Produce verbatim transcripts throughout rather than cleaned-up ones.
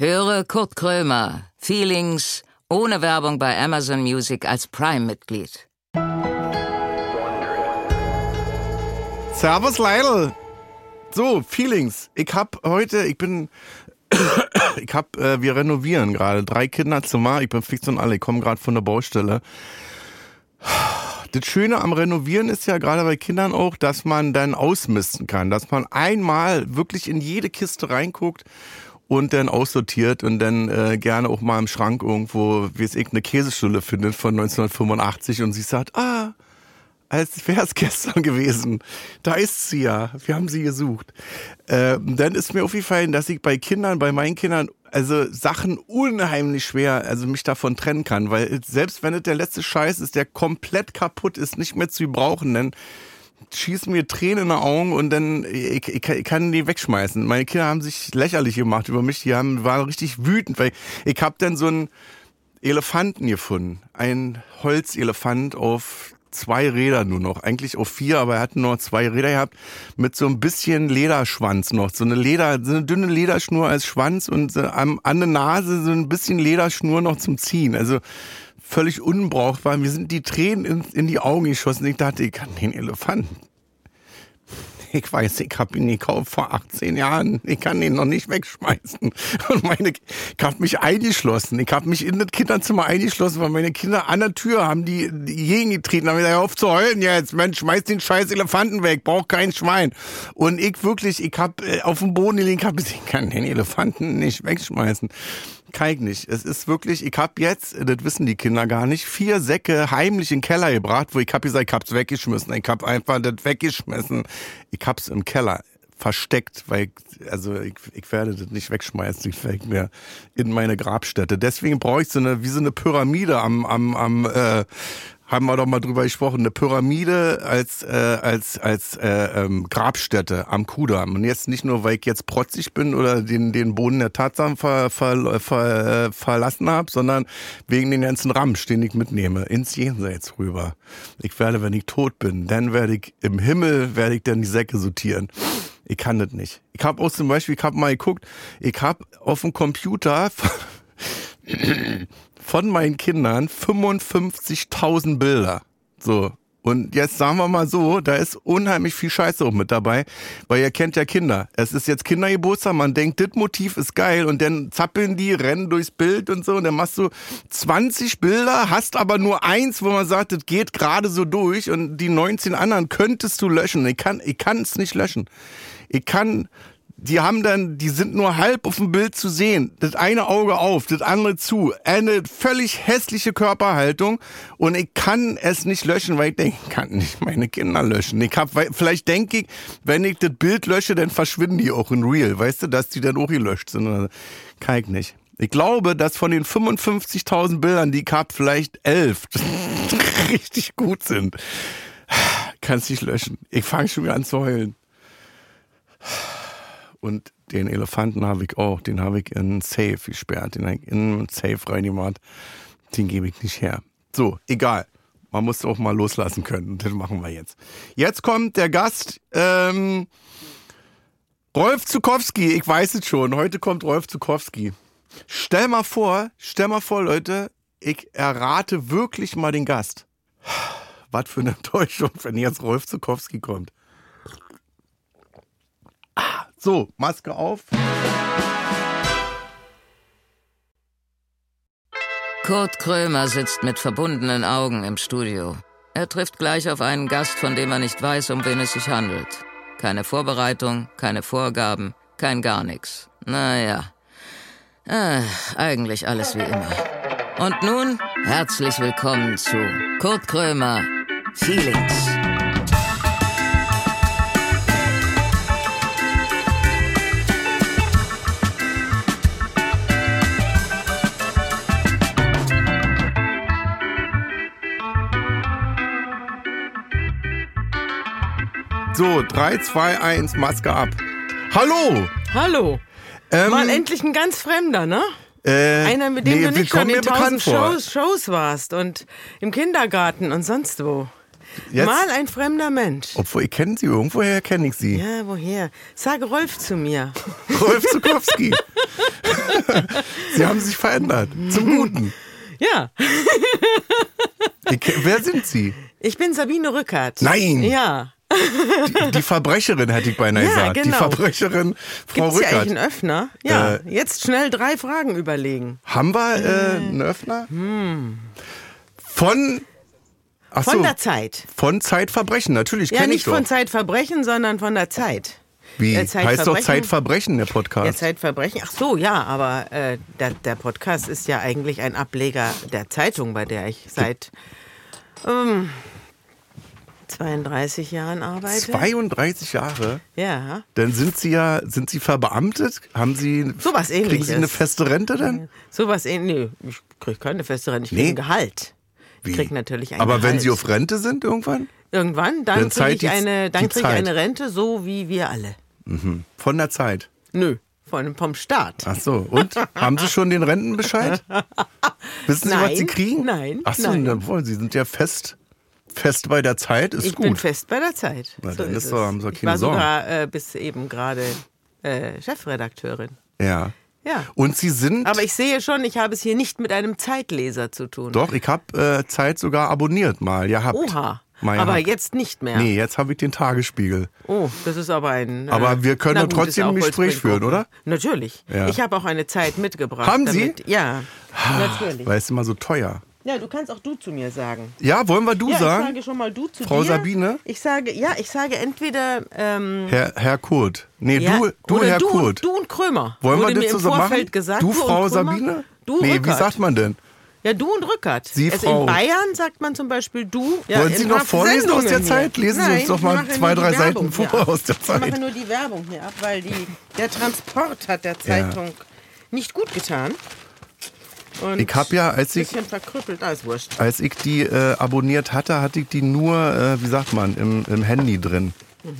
Höre Kurt Krömer, Feelings, ohne Werbung bei Amazon Music als Prime-Mitglied. Servus Leidl. So, Feelings. Ich hab heute, ich bin, ich hab, äh, wir renovieren gerade. Drei Kinder zumal, ich bin fix und alle, ich komme gerade von der Baustelle. Das Schöne am Renovieren ist ja gerade bei Kindern auch, dass man dann ausmisten kann, dass man einmal wirklich in jede Kiste reinguckt und dann aussortiert und dann äh, gerne auch mal im Schrank irgendwo, wie es irgendeine Käsestulle findet von neunzehnhundertfünfundachtzig und sie sagt, ah, als wäre es gestern gewesen. Da ist sie ja, wir haben sie gesucht. Äh, dann ist mir aufgefallen, dass ich bei Kindern, bei meinen Kindern, also Sachen unheimlich schwer, also mich davon trennen kann, weil selbst wenn es der letzte Scheiß ist, der komplett kaputt ist, nicht mehr zu brauchen, dann schießen mir Tränen in die Augen und dann, ich, ich, ich kann die wegschmeißen. Meine Kinder haben sich lächerlich gemacht über mich, die haben, waren richtig wütend, weil ich habe dann so einen Elefanten gefunden, ein Holzelefant auf zwei Räder nur noch, eigentlich auf vier, aber er hat nur zwei Räder gehabt, mit so ein bisschen Lederschwanz noch, so eine Leder, so eine dünne Lederschnur als Schwanz und an der Nase so ein bisschen Lederschnur noch zum Ziehen, also völlig unbrauchbar. Mir sind die Tränen in, in die Augen geschossen. Ich dachte, ich kann den Elefanten. Ich weiß, ich habe ihn gekauft vor achtzehn Jahren. Ich kann den noch nicht wegschmeißen. Und meine, ich habe mich eingeschlossen. Ich habe mich in das Kinderzimmer eingeschlossen, weil meine Kinder an der Tür haben die, die jeden getreten, haben gesagt, hör auf zu heulen jetzt, Mensch, schmeiß den scheiß Elefanten weg, braucht kein Schwein. Und ich wirklich, ich habe auf dem Boden gelegen, ich habe gesagt, ich kann den Elefanten nicht wegschmeißen. Kann ich nicht. Es ist wirklich, ich habe jetzt, das wissen die Kinder gar nicht, vier Säcke heimlich in den Keller gebracht, wo ich habe gesagt, ich hab's weggeschmissen. Ich habe einfach das weggeschmissen. Ich hab's im Keller versteckt, weil ich, also ich, ich werde das nicht wegschmeißen. Ich werde mir in meine Grabstätte. Deswegen brauche ich so eine, wie so eine Pyramide am, am, am, äh, haben wir doch mal drüber gesprochen, eine Pyramide als äh, als als äh, ähm, Grabstätte am Kudamm. Und jetzt nicht nur, weil ich jetzt protzig bin oder den den Boden der Tatsachen ver, ver, ver, äh, verlassen habe, sondern wegen den ganzen Ramsch, den ich mitnehme, ins Jenseits rüber. Ich werde, wenn ich tot bin, dann werde ich im Himmel, werde ich dann die Säcke sortieren. Ich kann das nicht. Ich habe auch zum Beispiel, ich habe mal geguckt, ich habe auf dem Computer von meinen Kindern fünfundfünfzigtausend Bilder. So. Und jetzt sagen wir mal so, da ist unheimlich viel Scheiße auch mit dabei, weil ihr kennt ja Kinder. Es ist jetzt Kindergeburtstag, man denkt, das Motiv ist geil und dann zappeln die, rennen durchs Bild und so und dann machst du zwanzig Bilder, hast aber nur eins, wo man sagt, das geht gerade so durch und die neunzehn anderen könntest du löschen. Ich kann, ich kann es nicht löschen. Ich kann... Die haben dann, die sind nur halb auf dem Bild zu sehen. Das eine Auge auf, das andere zu. Eine völlig hässliche Körperhaltung. Und ich kann es nicht löschen, weil ich denke, ich kann nicht meine Kinder löschen. Ich hab, weil, vielleicht denke ich, wenn ich das Bild lösche, dann verschwinden die auch in Real. Weißt du, dass die dann auch gelöscht sind. Kann ich nicht. Ich glaube, dass von den fünfundfünfzigtausend Bildern, die ich habe, vielleicht elf richtig gut sind. Kann's nicht löschen. Ich fange schon wieder an zu heulen. Und den Elefanten habe ich auch, den habe ich in einen Safe gesperrt, den habe ich in einen Safe reingemacht, den gebe ich nicht her. So, egal, man muss auch mal loslassen können, das machen wir jetzt. Jetzt kommt der Gast, ähm, Rolf Zukowski, ich weiß es schon, heute kommt Rolf Zukowski. Stell mal vor, stell mal vor, Leute, ich errate wirklich mal den Gast. Was für eine Enttäuschung, wenn jetzt Rolf Zukowski kommt. So, Maske auf. Kurt Krömer sitzt mit verbundenen Augen im Studio. Er trifft gleich auf einen Gast, von dem er nicht weiß, um wen es sich handelt. Keine Vorbereitung, keine Vorgaben, kein gar nichts. Naja, äh, eigentlich alles wie immer. Und nun herzlich willkommen zu Kurt Krömer, Feelings. So, drei, zwei, eins, Maske ab. Hallo! Hallo! Ähm, Mal endlich ein ganz Fremder, ne? Äh, Einer, mit dem nee, du nicht schon in tausend Shows, Shows warst und im Kindergarten und sonst wo. Jetzt? Mal ein fremder Mensch. Obwohl, ich kenne sie, irgendwoher kenne ich sie. Ja, woher? Sage Rolf zu mir. Rolf Zukowski. Sie haben sich verändert. Zum Guten. Ja. Ich, wer sind Sie? Ich bin Sabine Rückert. Nein. Ja. Die, die Verbrecherin, hätte ich beinahe ja, gesagt. Genau. Die Verbrecherin, Frau Gibt's Rückert. Gibt's ja eigentlich einen Öffner? Ja, äh, jetzt schnell drei Fragen überlegen. Haben wir äh, einen Öffner? Hm. Von... Ach so, von der Zeit. Von Zeitverbrechen, natürlich kenne ich Ja, nicht ich doch. von Zeitverbrechen, sondern von der Zeit. Wie? Äh, heißt doch Zeitverbrechen, der Podcast. Ja, Zeitverbrechen. Ach so, ja, aber äh, der, der Podcast ist ja eigentlich ein Ableger der Zeitung, bei der ich seit... Ähm, zweiunddreißig Jahren arbeite. zweiunddreißig Jahre? Ja. Dann sind Sie ja, sind Sie verbeamtet? Haben Sie, so was Ähnliches. Kriegen Sie eine feste Rente dann? So was Ähnliches. Nee, ich kriege keine feste Rente, ich kriege nee. ein Gehalt. Wie? Ich kriege natürlich ein Aber Gehalt. Wenn Sie auf Rente sind irgendwann? Irgendwann, dann, dann kriege ich, eine, dann krieg ich eine Rente, so wie wir alle. Mhm. Von der Zeit? Nö. Von, vom Staat. Ach so, und? Haben Sie schon den Rentenbescheid? Wissen Sie, nein, was Sie kriegen? Nein. Ach so, nein. Dann, Sie sind ja fest... Fest bei der Zeit ist ich gut. Ich bin fest bei der Zeit. Na, so dann ist so, haben Sie keine ich war sogar äh, bis eben gerade äh, Chefredakteurin. Ja. Ja. Und Sie sind... Aber ich sehe schon, ich habe es hier nicht mit einem Zeitleser zu tun. Doch, ich habe äh, Zeit sogar abonniert mal. Ihr habt. Oha. Mein aber Hack. Jetzt nicht mehr. Nee, jetzt habe ich den Tagesspiegel. Oh, das ist aber ein... Aber äh, wir können gut, trotzdem ein Gespräch führen, oder? Natürlich. Ja. Ich habe auch eine Zeit mitgebracht. Haben Sie? Damit, ja, natürlich. Weil es immer so teuer. Ja, du kannst auch du zu mir sagen. Ja, wollen wir du ja, sagen? Ich sage schon mal du zu Frau dir. Frau Sabine? Ich sage, ja, ich sage entweder... Ähm, Herr, Herr Kurt. Nee, ja, du, du Herr du, Kurt. Du und Krömer. Wollen wir das zusammen machen? Gesagt, du, Frau Sabine? Du nee, Rückert. Wie sagt man denn? Ja, du und Rückert. Sie, also Frau. In Bayern sagt man zum Beispiel du. Ja, wollen Sie noch vorlesen Sendungen aus der Zeit? Lesen Nein, Sie uns doch mal zwei, drei Seiten vor ab. Aus der Zeit. Ich mache nur die Werbung hier ab, weil die, der Transport hat der Zeitung ja. nicht gut getan. Und ich habe ja, als ich, als ich die äh, abonniert hatte, hatte ich die nur, äh, wie sagt man, im, im Handy drin. Mhm.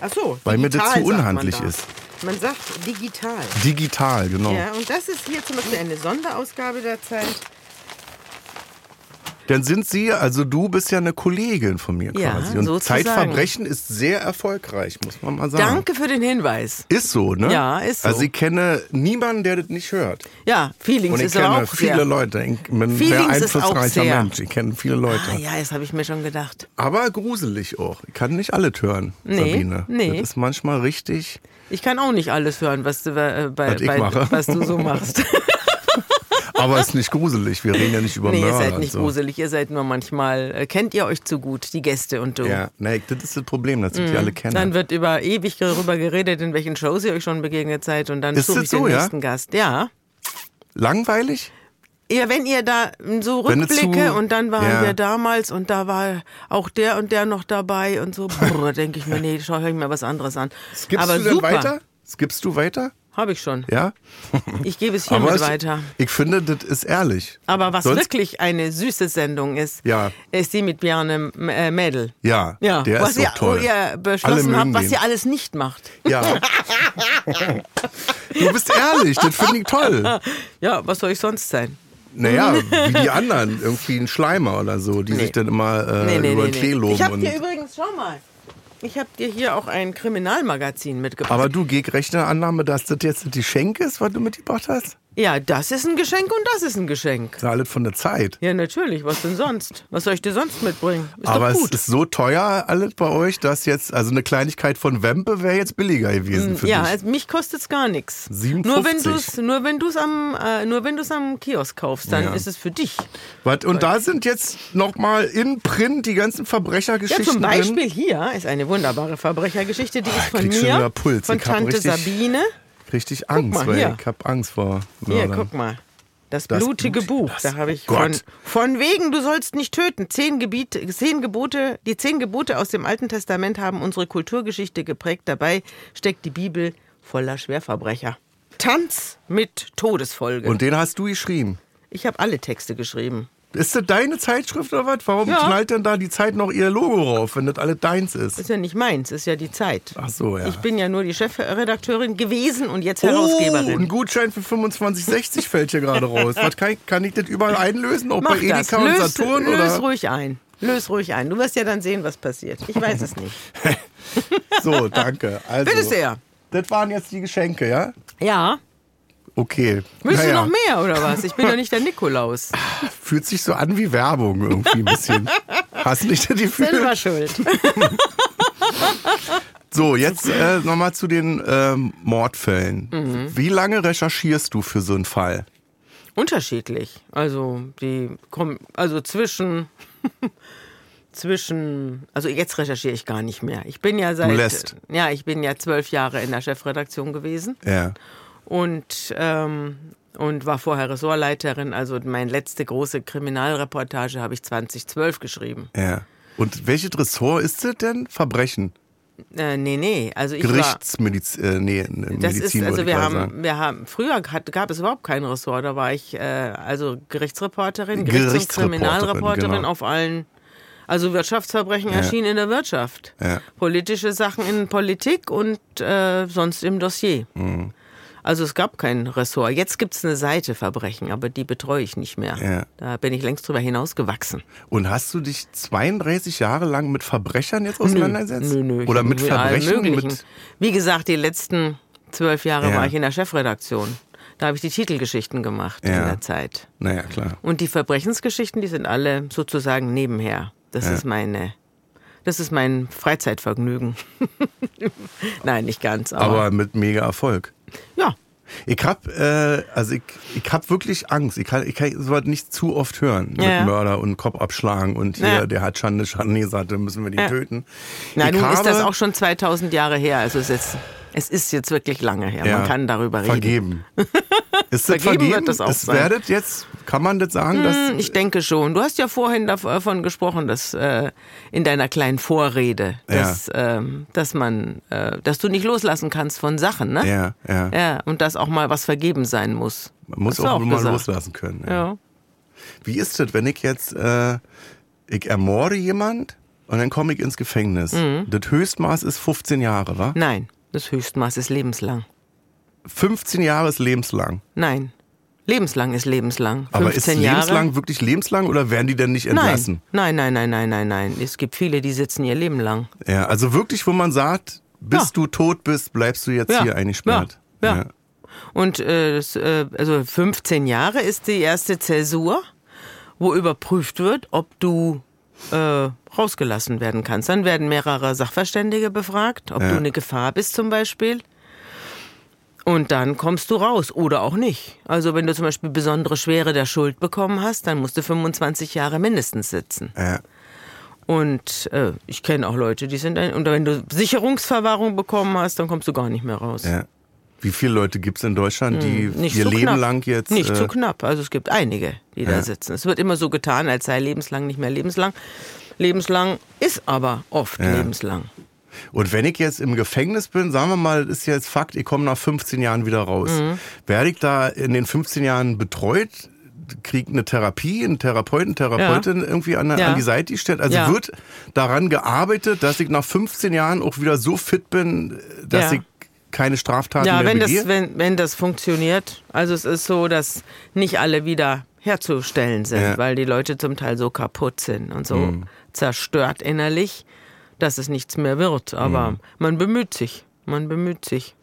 Ach so, weil mir das zu unhandlich man da. ist. Man sagt digital. Digital, genau. Ja, und das ist hier zum Beispiel eine Sonderausgabe der Zeit. Dann sind Sie, also du bist ja eine Kollegin von mir ja, quasi. Und sozusagen. Zeitverbrechen ist sehr erfolgreich, muss man mal sagen. Danke für den Hinweis. Ist so, ne? Ja, ist so. Also ich kenne niemanden, der das nicht hört. Ja, Feelings ist auch sehr. Und ich kenne viele Leute. Ich bin ein sehr einflussreicher Mensch. Ich kenne viele Leute. Ah, ja, das habe ich mir schon gedacht. Aber gruselig auch. Ich kann nicht alles hören, nee, Sabine. Nee. Das ist manchmal richtig. Ich kann auch nicht alles hören, was du, äh, bei, was ich bei, mache. Was du so machst. Aber es ist nicht gruselig, wir reden ja nicht über nee, Mörder. Nee, ihr seid nicht so. gruselig, ihr seid nur manchmal, äh, kennt ihr euch zu gut, die Gäste und du. Ja, nee, das ist das Problem, dass ich mm. die alle kenne. Dann wird über ewig darüber geredet, in welchen Shows ihr euch schon begegnet seid und dann suche ich so, den ja? nächsten Gast. Ja. Langweilig? Ja, wenn ihr da so Rückblicke zu, und dann waren ja. wir damals und da war auch der und der noch dabei und so, brr, denke ich mir, nee, schau, hör ich mir was anderes an. Skippst Aber du denn super. weiter? Skippst du weiter? Habe ich schon. Ja? Ich gebe es hiermit weiter. Ich finde, das ist ehrlich. Aber was Sonst wirklich eine süße Sendung ist, ja. ist die mit Bjarne Mädel. Ja, ja. der was ist so toll. Wo ihr beschlossen habt, was ihr alles nicht macht. Ja. Du bist ehrlich, das finde ich toll. Ja, was soll ich sonst sein? Naja, wie die anderen, irgendwie ein Schleimer oder so, die nee. sich dann immer äh, nee, nee, über den nee, Klee nee. loben. Ich habe dir übrigens, schau mal. Ich habe dir hier auch ein Kriminalmagazin mitgebracht. Aber du, geh recht in der Annahme, dass das jetzt die Schenk ist, was du mitgebracht hast? Ja, das ist ein Geschenk und das ist ein Geschenk. Das ist alles von der Zeit. Ja, natürlich. Was denn sonst? Was soll ich dir sonst mitbringen? Ist Aber doch gut. es ist so teuer alles bei euch, dass jetzt, also eine Kleinigkeit von Wempe wäre jetzt billiger gewesen für ja, dich. Ja, also mich kostet es gar nichts. siebenundfünfzig Nur wenn du es nur wenn du's am, äh, nur wenn du's am Kiosk kaufst, dann ja. ist es für dich. Wat, und da sind jetzt nochmal in Print die ganzen Verbrechergeschichten. Ja, zum Beispiel drin. Hier ist eine wunderbare Verbrechergeschichte, die oh, ist von mir, Puls. von Tante Sabine. Richtig Angst, mal, weil hier. ich habe Angst vor Mördern. Hier, guck mal. Das, das blutige Blut, Buch. Das da habe ich von, von wegen, du sollst nicht töten. Zehn Gebiete, zehn Gebote, die zehn Gebote aus dem Alten Testament haben unsere Kulturgeschichte geprägt. Dabei steckt die Bibel voller Schwerverbrecher. Tanz mit Todesfolge. Und den hast du geschrieben? Ich habe alle Texte geschrieben. Ist das deine Zeitschrift oder was? Warum ja. knallt denn da die Zeit noch ihr Logo rauf, wenn das alles deins ist? Ist ja nicht meins, ist ja die Zeit. Ach so, ja. Ich bin ja nur die Chefredakteurin gewesen und jetzt Herausgeberin. Oh, ein Gutschein für fünfundzwanzig sechzig fällt hier gerade raus. Was kann, ich, kann ich das überall einlösen? Ob Mach bei Edeka das. und Lös, Saturn? Lös oder? ruhig ein. Löse ruhig ein. Du wirst ja dann sehen, was passiert. Ich weiß es nicht. So, danke. Also, bitte sehr. Das waren jetzt die Geschenke, ja? Ja. Okay. Willst naja. du noch mehr, oder was? Ich bin ja nicht der Nikolaus. Fühlt sich so an wie Werbung irgendwie ein bisschen. Hast nicht das Gefühl? Selber schuld. So, jetzt äh, nochmal zu den ähm, Mordfällen. Mhm. Wie lange recherchierst du für so einen Fall? Unterschiedlich. Also, die kommen, also zwischen... Zwischen, also jetzt recherchiere ich gar nicht mehr. Ich bin ja seit, ja, ich bin ja zwölf Jahre in der Chefredaktion gewesen, ja. und, ähm, und war vorher Ressortleiterin. Also meine letzte große Kriminalreportage habe ich zwanzig zwölf geschrieben. Ja. Und welches Ressort ist das denn? Verbrechen? Äh, nee, nee. Also ich Gerichtsmedizin. Äh, nee, das Medizin ist, also wir haben, wir haben, früher hat, gab es überhaupt kein Ressort. Da war ich äh, also Gerichtsreporterin, Gerichts- und Kriminalreporterin genau. auf allen. Also Wirtschaftsverbrechen ja. erschienen in der Wirtschaft, ja. politische Sachen in Politik und äh, sonst im Dossier. Mhm. Also es gab kein Ressort. Jetzt gibt es eine Seite Verbrechen, aber die betreue ich nicht mehr. Ja. Da bin ich längst drüber hinausgewachsen. Und hast du dich zweiunddreißig Jahre lang mit Verbrechern jetzt auseinandergesetzt? Nö, nö, nö. Oder mit Verbrechen? Mit Wie gesagt, die letzten zwölf Jahre ja. war ich in der Chefredaktion. Da habe ich die Titelgeschichten gemacht ja. in der Zeit. Naja, klar. Und die Verbrechensgeschichten, die sind alle sozusagen nebenher. Das ja. ist meine, das ist mein Freizeitvergnügen. Nein, nicht ganz. Aber, aber mit mega Erfolg. Ja. Ich hab, äh, also ich, ich hab wirklich Angst. Ich kann, ich kann sowas nicht zu oft hören. Ja. Mit Mörder und Kopf abschlagen und hier, ja. der hat Schande, Schande gesagt, dann müssen wir den ja. töten. Na, ich nun habe, ist das auch schon zweitausend Jahre her. Also es ist, es ist jetzt wirklich lange her. Ja. Man kann darüber reden. Vergeben. Ist das vergeben, vergeben wird das auch das sein. Werdet jetzt, kann man das sagen? Hm, dass ich denke schon. Du hast ja vorhin davon gesprochen, dass äh, in deiner kleinen Vorrede, dass, ja. ähm, dass man, äh, dass du nicht loslassen kannst von Sachen, ne? Ja, ja. ja und dass auch mal was vergeben sein muss. Man muss auch, auch mal gesagt. loslassen können. Ja. Ja. Wie ist das, wenn ich jetzt, äh, ich ermorde jemand und dann komme ich ins Gefängnis? Mhm. Das Höchstmaß ist fünfzehn Jahre, wa? Nein, das Höchstmaß ist lebenslang. fünfzehn Jahre ist lebenslang? Nein. Lebenslang ist lebenslang. Aber ist lebenslang Jahre? Wirklich lebenslang oder werden die denn nicht entlassen? Nein, nein, nein, nein, nein, nein. Es gibt viele, die sitzen ihr Leben lang. Ja, also wirklich, wo man sagt, bis ja. du tot bist, bleibst du jetzt ja. hier eingesperrt. Ja, ja. ja. Und äh, das, äh, also fünfzehn Jahre ist die erste Zäsur, wo überprüft wird, ob du äh, rausgelassen werden kannst. Dann werden mehrere Sachverständige befragt, ob ja. du eine Gefahr bist zum Beispiel. Und dann kommst du raus oder auch nicht. Also wenn du zum Beispiel besondere Schwere der Schuld bekommen hast, dann musst du fünfundzwanzig Jahre mindestens sitzen. Ja. Und äh, ich kenne auch Leute, die sind... Ein, und wenn du Sicherungsverwahrung bekommen hast, dann kommst du gar nicht mehr raus. Ja. Wie viele Leute gibt es in Deutschland, die hm, ihr Leben knapp. lang jetzt... Nicht äh, zu knapp. Also es gibt einige, die ja. da sitzen. Es wird immer so getan, als sei lebenslang nicht mehr lebenslang. Lebenslang ist aber oft ja. lebenslang. Und wenn ich jetzt im Gefängnis bin, sagen wir mal, das ist jetzt Fakt, ich komme nach fünfzehn Jahren wieder raus. Mhm. Werde ich da in den fünfzehn Jahren betreut, kriege eine Therapie, einen Therapeuten, Therapeutin ja. irgendwie an, ja. an die Seite gestellt? Also ja. wird daran gearbeitet, dass ich nach fünfzehn Jahren auch wieder so fit bin, dass ja. ich keine Straftaten ja, mehr wenn begehe? Ja, wenn, wenn das funktioniert. Also es ist so, dass nicht alle wieder herzustellen sind, ja. weil die Leute zum Teil so kaputt sind und so mhm. zerstört innerlich, dass es nichts mehr wird, aber mhm. man bemüht sich, man bemüht sich.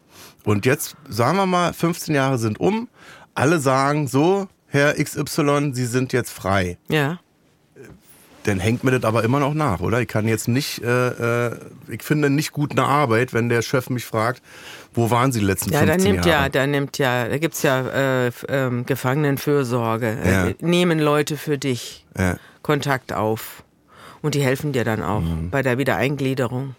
Und jetzt, sagen wir mal, fünfzehn Jahre sind um, alle sagen so, Herr X Y, Sie sind jetzt frei. Ja. Dann hängt mir das aber immer noch nach, oder? Ich kann jetzt nicht, äh, ich finde nicht gut eine Arbeit, wenn der Chef mich fragt, wo waren Sie die letzten ja, fünfzehn nimmt, Jahre? Ja, da nimmt ja, da gibt es ja äh, äh, Gefangenenfürsorge, ja. Äh, nehmen Leute für dich ja. Kontakt auf. Und die helfen dir dann auch mhm. bei der Wiedereingliederung.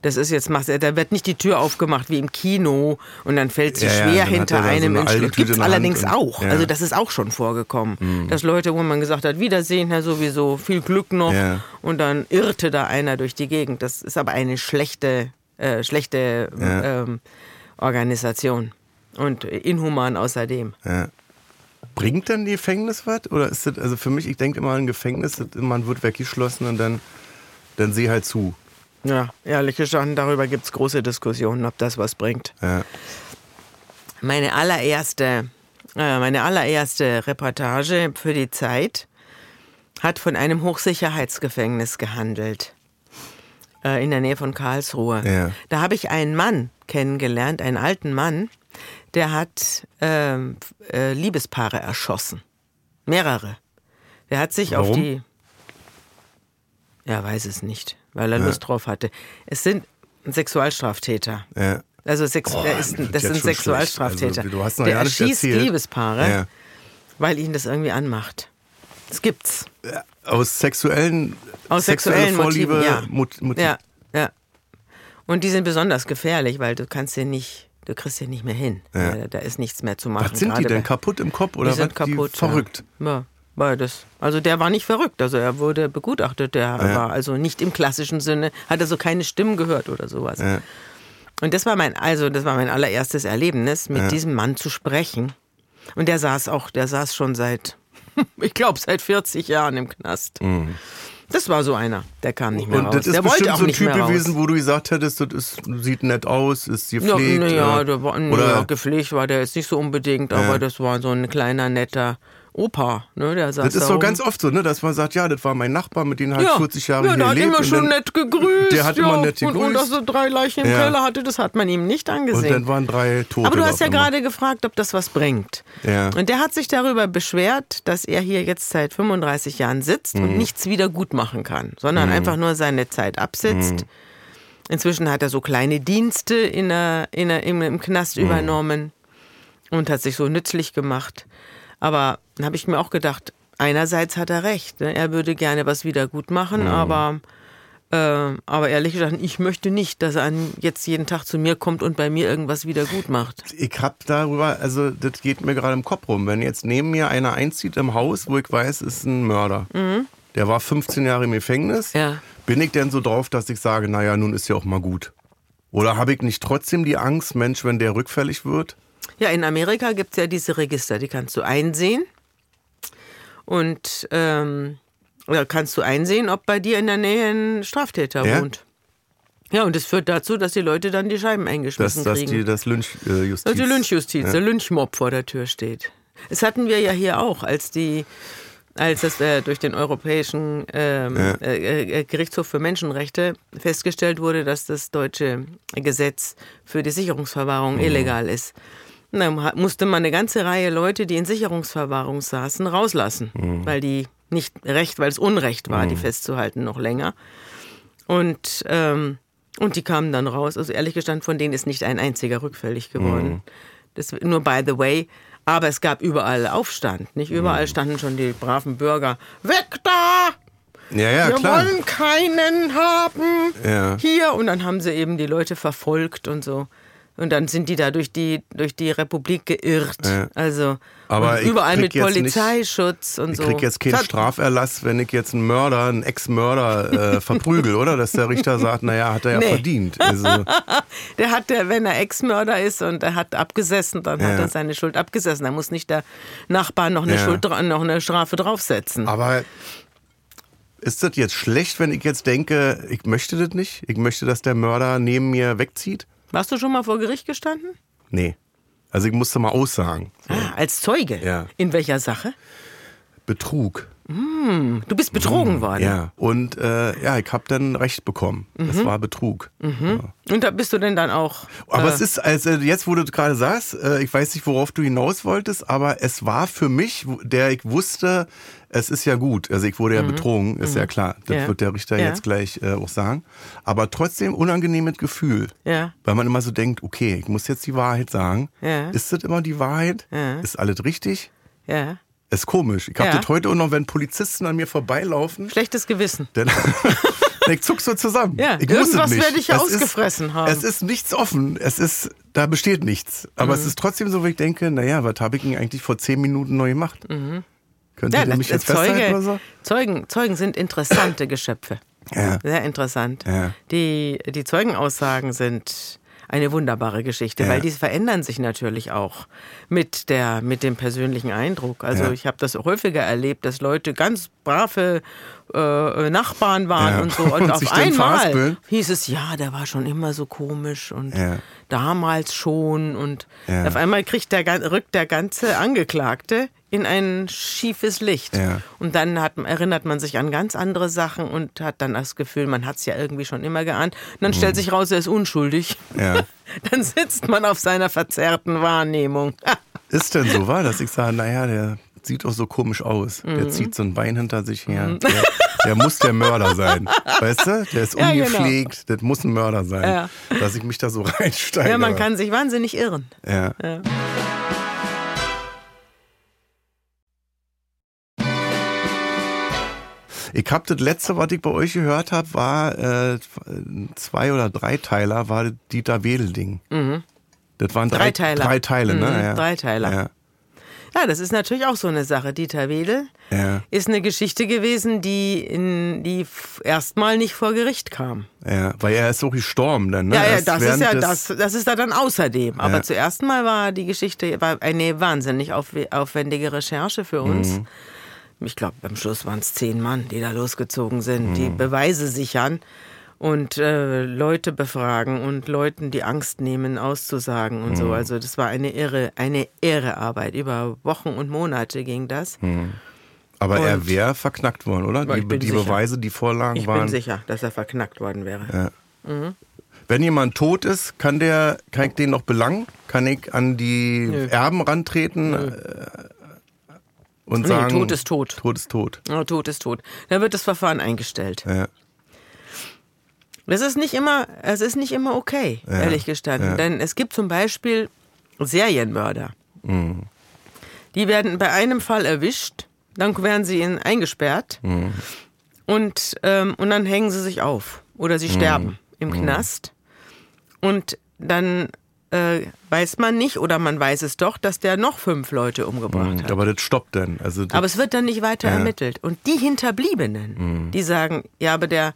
Das ist jetzt, da wird nicht die Tür aufgemacht wie im Kino und dann fällt sie ja, schwer ja, hinter einem. So Sch- gibt es allerdings auch. Ja. Also das ist auch schon vorgekommen. Mhm. Dass Leute, wo man gesagt hat, Wiedersehen, Herr sowieso, viel Glück noch. Ja. Und dann irrte da einer durch die Gegend. Das ist aber eine schlechte, äh, schlechte ja. ähm, Organisation. Und inhuman außerdem. Ja. Bringt denn die Gefängnis was? Oder ist das, also für mich, ich denke immer an ein Gefängnis, man wird weggeschlossen und dann, dann sehe halt zu. Ja, ehrlich gestanden, darüber gibt es große Diskussionen, ob das was bringt. Ja. Meine allererste, äh, meine allererste Reportage für die Zeit hat von einem Hochsicherheitsgefängnis gehandelt, äh, in der Nähe von Karlsruhe. Ja. Da habe ich einen Mann kennengelernt, einen alten Mann, der hat äh, äh, Liebespaare erschossen. Mehrere. Der hat sich Warum? auf die... Ja, weiß es nicht, weil er ja. Lust drauf hatte. Es sind Sexualstraftäter. Ja. Also Sex- oh, ist, das sind Sexualstraftäter. Also, du hast noch der ja alles erschießt erzählt. Liebespaare, ja. weil ihn das irgendwie anmacht. Das gibt's. Aus sexuellen, Aus sexuellen Vorliebe, Motiven, ja. Mut, Mut. ja, ja. Und die sind besonders gefährlich, weil du kannst sie nicht, du kriegst sie nicht mehr hin. Ja. Da, da ist nichts mehr zu machen. Was sind die denn kaputt im Kopf oder die sind was? Kaputt, die verrückt. Ja. Ja. Beides. Also der war nicht verrückt, also er wurde begutachtet, der ja. war also nicht im klassischen Sinne, hat also keine Stimmen gehört oder sowas. Ja. Und das war mein, also das war mein allererstes Erlebnis, mit ja. diesem Mann zu sprechen. Und der saß auch, der saß schon seit, ich glaube seit vierzig Jahren im Knast. Mhm. Das war so einer, der kam nicht mehr raus. Und das ist der bestimmt so ein Typ gewesen, wo du gesagt hättest, das ist, sieht nett aus, ist gepflegt. Ja, ja, der war, oder? Ja, gepflegt war der jetzt nicht so unbedingt, ja. aber das war so ein kleiner, netter Opa, ne, der saß. Das ist doch da ganz oft so, ne, dass man sagt, ja, das war mein Nachbar, mit dem hat ja. vierzig Jahre gelebt. Ja, der gelebt hat immer schon nett gegrüßt. Der hat ja, immer nett gegrüßt. Und, und dass er drei Leichen im ja. Keller hatte, das hat man ihm nicht angesehen. Und dann waren drei Tote. Aber du hast ja gerade gefragt, ob das was bringt. Ja. Und der hat sich darüber beschwert, dass er hier jetzt seit fünfunddreißig Jahren sitzt mhm. und nichts wieder gut machen kann, sondern mhm. einfach nur seine Zeit absitzt. Mhm. Inzwischen hat er so kleine Dienste in der, in der, im, im Knast mhm. übernommen und hat sich so nützlich gemacht. Aber dann habe ich mir auch gedacht, einerseits hat er recht, ne? Er würde gerne was wieder gut machen, mhm. aber, äh, aber ehrlich gesagt, ich möchte nicht, dass er jetzt jeden Tag zu mir kommt und bei mir irgendwas wieder gut macht. Ich habe darüber, also das geht mir gerade im Kopf rum, wenn jetzt neben mir einer einzieht im Haus, wo ich weiß, ist ein Mörder, mhm. der war fünfzehn Jahre im Gefängnis, ja. bin ich denn so drauf, dass ich sage, naja, nun ist ja auch mal gut? Oder habe ich nicht trotzdem die Angst, Mensch, wenn der rückfällig wird? Ja, in Amerika gibt es ja diese Register, die kannst du einsehen. Und ähm, oder kannst du einsehen, ob bei dir in der Nähe ein Straftäter ja? wohnt. Ja, und das führt dazu, dass die Leute dann die Scheiben eingeschmissen das, kriegen. Dass die Lynchjustiz, das Lynch, äh, also Lynchjustiz ja. der Lynchmob vor der Tür steht. Das hatten wir ja hier auch, als die, als das äh, durch den Europäischen ähm, ja. äh, Gerichtshof für Menschenrechte festgestellt wurde, dass das deutsche Gesetz für die Sicherungsverwahrung mhm. illegal ist. Da musste man eine ganze Reihe Leute, die in Sicherungsverwahrung saßen, rauslassen, mhm. weil die nicht recht, weil es Unrecht war, mhm. die festzuhalten noch länger. Und, ähm, und die kamen dann raus. Also ehrlich gestanden, von denen ist nicht ein einziger rückfällig geworden. Mhm. Das nur by the way. Aber es gab überall Aufstand. Nicht überall mhm. standen schon die braven Bürger. Weg da! Ja, ja, wir klar. wollen keinen haben. Ja. Hier. Und dann haben sie eben die Leute verfolgt und so. Und dann sind die da durch die, durch die Republik geirrt. Ja. Also aber überall mit Polizeischutz nicht, und so. Ich krieg jetzt keinen Klar. Straferlass, wenn ich jetzt einen Mörder, einen Ex-Mörder äh, verprügel, oder? Dass der Richter sagt, naja, hat er ja nee. verdient. Also. Der hat, der, wenn er Ex-Mörder ist und er hat abgesessen, dann ja. hat er seine Schuld abgesessen. Da muss nicht der Nachbar noch eine, ja. Schuld, noch eine Strafe draufsetzen. Aber ist das jetzt schlecht, wenn ich jetzt denke, ich möchte das nicht? Ich möchte, dass der Mörder neben mir wegzieht? Warst du schon mal vor Gericht gestanden? Nee. Also ich musste mal aussagen. So. Ah, als Zeuge? Ja. In welcher Sache? Betrug. Mm, du bist betrogen mm, worden? Ja. Und äh, ja, ich habe dann Recht bekommen. Mhm. Das war Betrug. Mhm. Ja. Und da bist du denn dann auch... Aber äh, es ist, also jetzt wo du gerade sagst, äh, ich weiß nicht, worauf du hinaus wolltest, aber es war für mich, der ich wusste, es ist ja gut. Also ich wurde ja mhm. betrogen, ist mhm. ja klar. Das ja. wird der Richter ja. jetzt gleich äh, auch sagen. Aber trotzdem unangenehmes Gefühl. Ja. Weil man immer so denkt, okay, ich muss jetzt die Wahrheit sagen. Ja. Ist das immer die Wahrheit? Ja. Ist alles richtig? Ja. Ist komisch. Ich habe ja. das heute auch noch, wenn Polizisten an mir vorbeilaufen. Schlechtes Gewissen. Dann, dann ich zuck so zusammen. Ja, ich irgendwas werde ich ja es ausgefressen ist, haben. Es ist nichts offen. Es ist, da besteht nichts. Aber mhm. es ist trotzdem so, wie ich denke, naja, was habe ich denn eigentlich vor zehn Minuten neu gemacht? Mhm. Könnt ihr ja, mich jetzt Zeuge, festhalten oder so? Zeugen, Zeugen sind interessante Geschöpfe. Ja. Sehr interessant. Ja. Die, die Zeugenaussagen sind... eine wunderbare Geschichte, ja. weil die verändern sich natürlich auch mit, der, mit dem persönlichen Eindruck. Also ja. ich habe das häufiger erlebt, dass Leute ganz brave äh, Nachbarn waren ja. und so. Und, und auf einmal hieß es, ja, der war schon immer so komisch und ja. damals schon. Und ja. auf einmal kriegt der, rückt der ganze Angeklagte in ein schiefes Licht. Ja. Und dann hat, erinnert man sich an ganz andere Sachen und hat dann das Gefühl, man hat es ja irgendwie schon immer geahnt. Und dann mhm. stellt sich raus, er ist unschuldig. Ja. Dann sitzt man auf seiner verzerrten Wahrnehmung. Ist denn so, war das? Ich sage, naja, der sieht doch so komisch aus. Mhm. Der zieht so ein Bein hinter sich her. Mhm. Der, der muss der Mörder sein. Weißt du? Der ist ungepflegt. Ja, genau. Das muss ein Mörder sein. Ja. Dass ich mich da so reinsteige. Ja, man kann sich wahnsinnig irren. Ja. Ja. Ich habe das letzte, was ich bei euch gehört habe, war äh, zwei oder drei Teiler, war Dieter Wedel-Ding. Mhm. Das waren drei, drei Teile. Drei Teile, ne? Mhm, ja. Drei Teile. Ja. Ja, das ist natürlich auch so eine Sache. Dieter Wedel ja. ist eine Geschichte gewesen, die, in, die erstmal nicht vor Gericht kam. Ja, weil er ist so gestorben dann, ne? Ja, ja, das ist ja das, das ist da dann außerdem. Ja. Aber zuerst mal war die Geschichte war eine wahnsinnig auf, aufwendige Recherche für uns. Mhm. Ich glaube, am Schluss waren es zehn Mann, die da losgezogen sind, mhm. die Beweise sichern und äh, Leute befragen und Leuten die Angst nehmen, auszusagen und mhm. so. Also das war eine irre, eine irre Arbeit. Über Wochen und Monate ging das. Mhm. Aber und er wäre verknackt worden, oder? Die, die sicher, Beweise, die Vorlagen ich waren. Ich bin sicher, dass er verknackt worden wäre. Ja. Mhm. Wenn jemand tot ist, kann der, kann ich den noch belangen? Kann ich an die Nö. Erben rantreten? Nö. Und nee, sagen, Tod ist tot. Tod ist tot. Ja, Tod ist tot. Dann wird das Verfahren eingestellt. Ja. Das ist nicht immer, es ist nicht immer okay, ja. ehrlich gestanden. Ja. Denn es gibt zum Beispiel Serienmörder. Mhm. Die werden bei einem Fall erwischt, dann werden sie in, eingesperrt mhm. und, ähm, und dann hängen sie sich auf. Oder sie mhm. sterben im mhm. Knast. Und dann Äh, weiß man nicht oder man weiß es doch, dass der noch fünf Leute umgebracht mhm, hat. Aber das stoppt dann. Also das aber es wird dann nicht weiter ja. ermittelt. Und die Hinterbliebenen, mhm. die sagen, ja, aber der,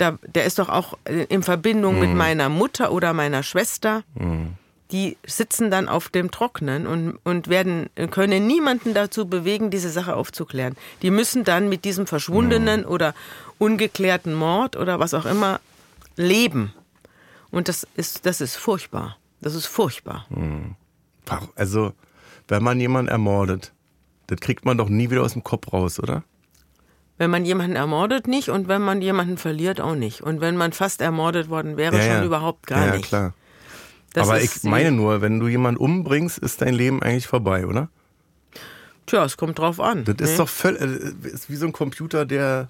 der, der ist doch auch in Verbindung mhm. mit meiner Mutter oder meiner Schwester. Mhm. Die sitzen dann auf dem Trocknen und, und werden, können niemanden dazu bewegen, diese Sache aufzuklären. Die müssen dann mit diesem verschwundenen mhm. oder ungeklärten Mord oder was auch immer leben. Und das ist, das ist furchtbar. Das ist furchtbar. Also, wenn man jemanden ermordet, das kriegt man doch nie wieder aus dem Kopf raus, oder? Wenn man jemanden ermordet, nicht. Und wenn man jemanden verliert, auch nicht. Und wenn man fast ermordet worden wäre, ja, schon ja. überhaupt gar ja, nicht. Ja, klar. Das aber ich meine nur, wenn du jemanden umbringst, ist dein Leben eigentlich vorbei, oder? Tja, es kommt drauf an. Das nee. ist doch völlig, ist wie so ein Computer, der...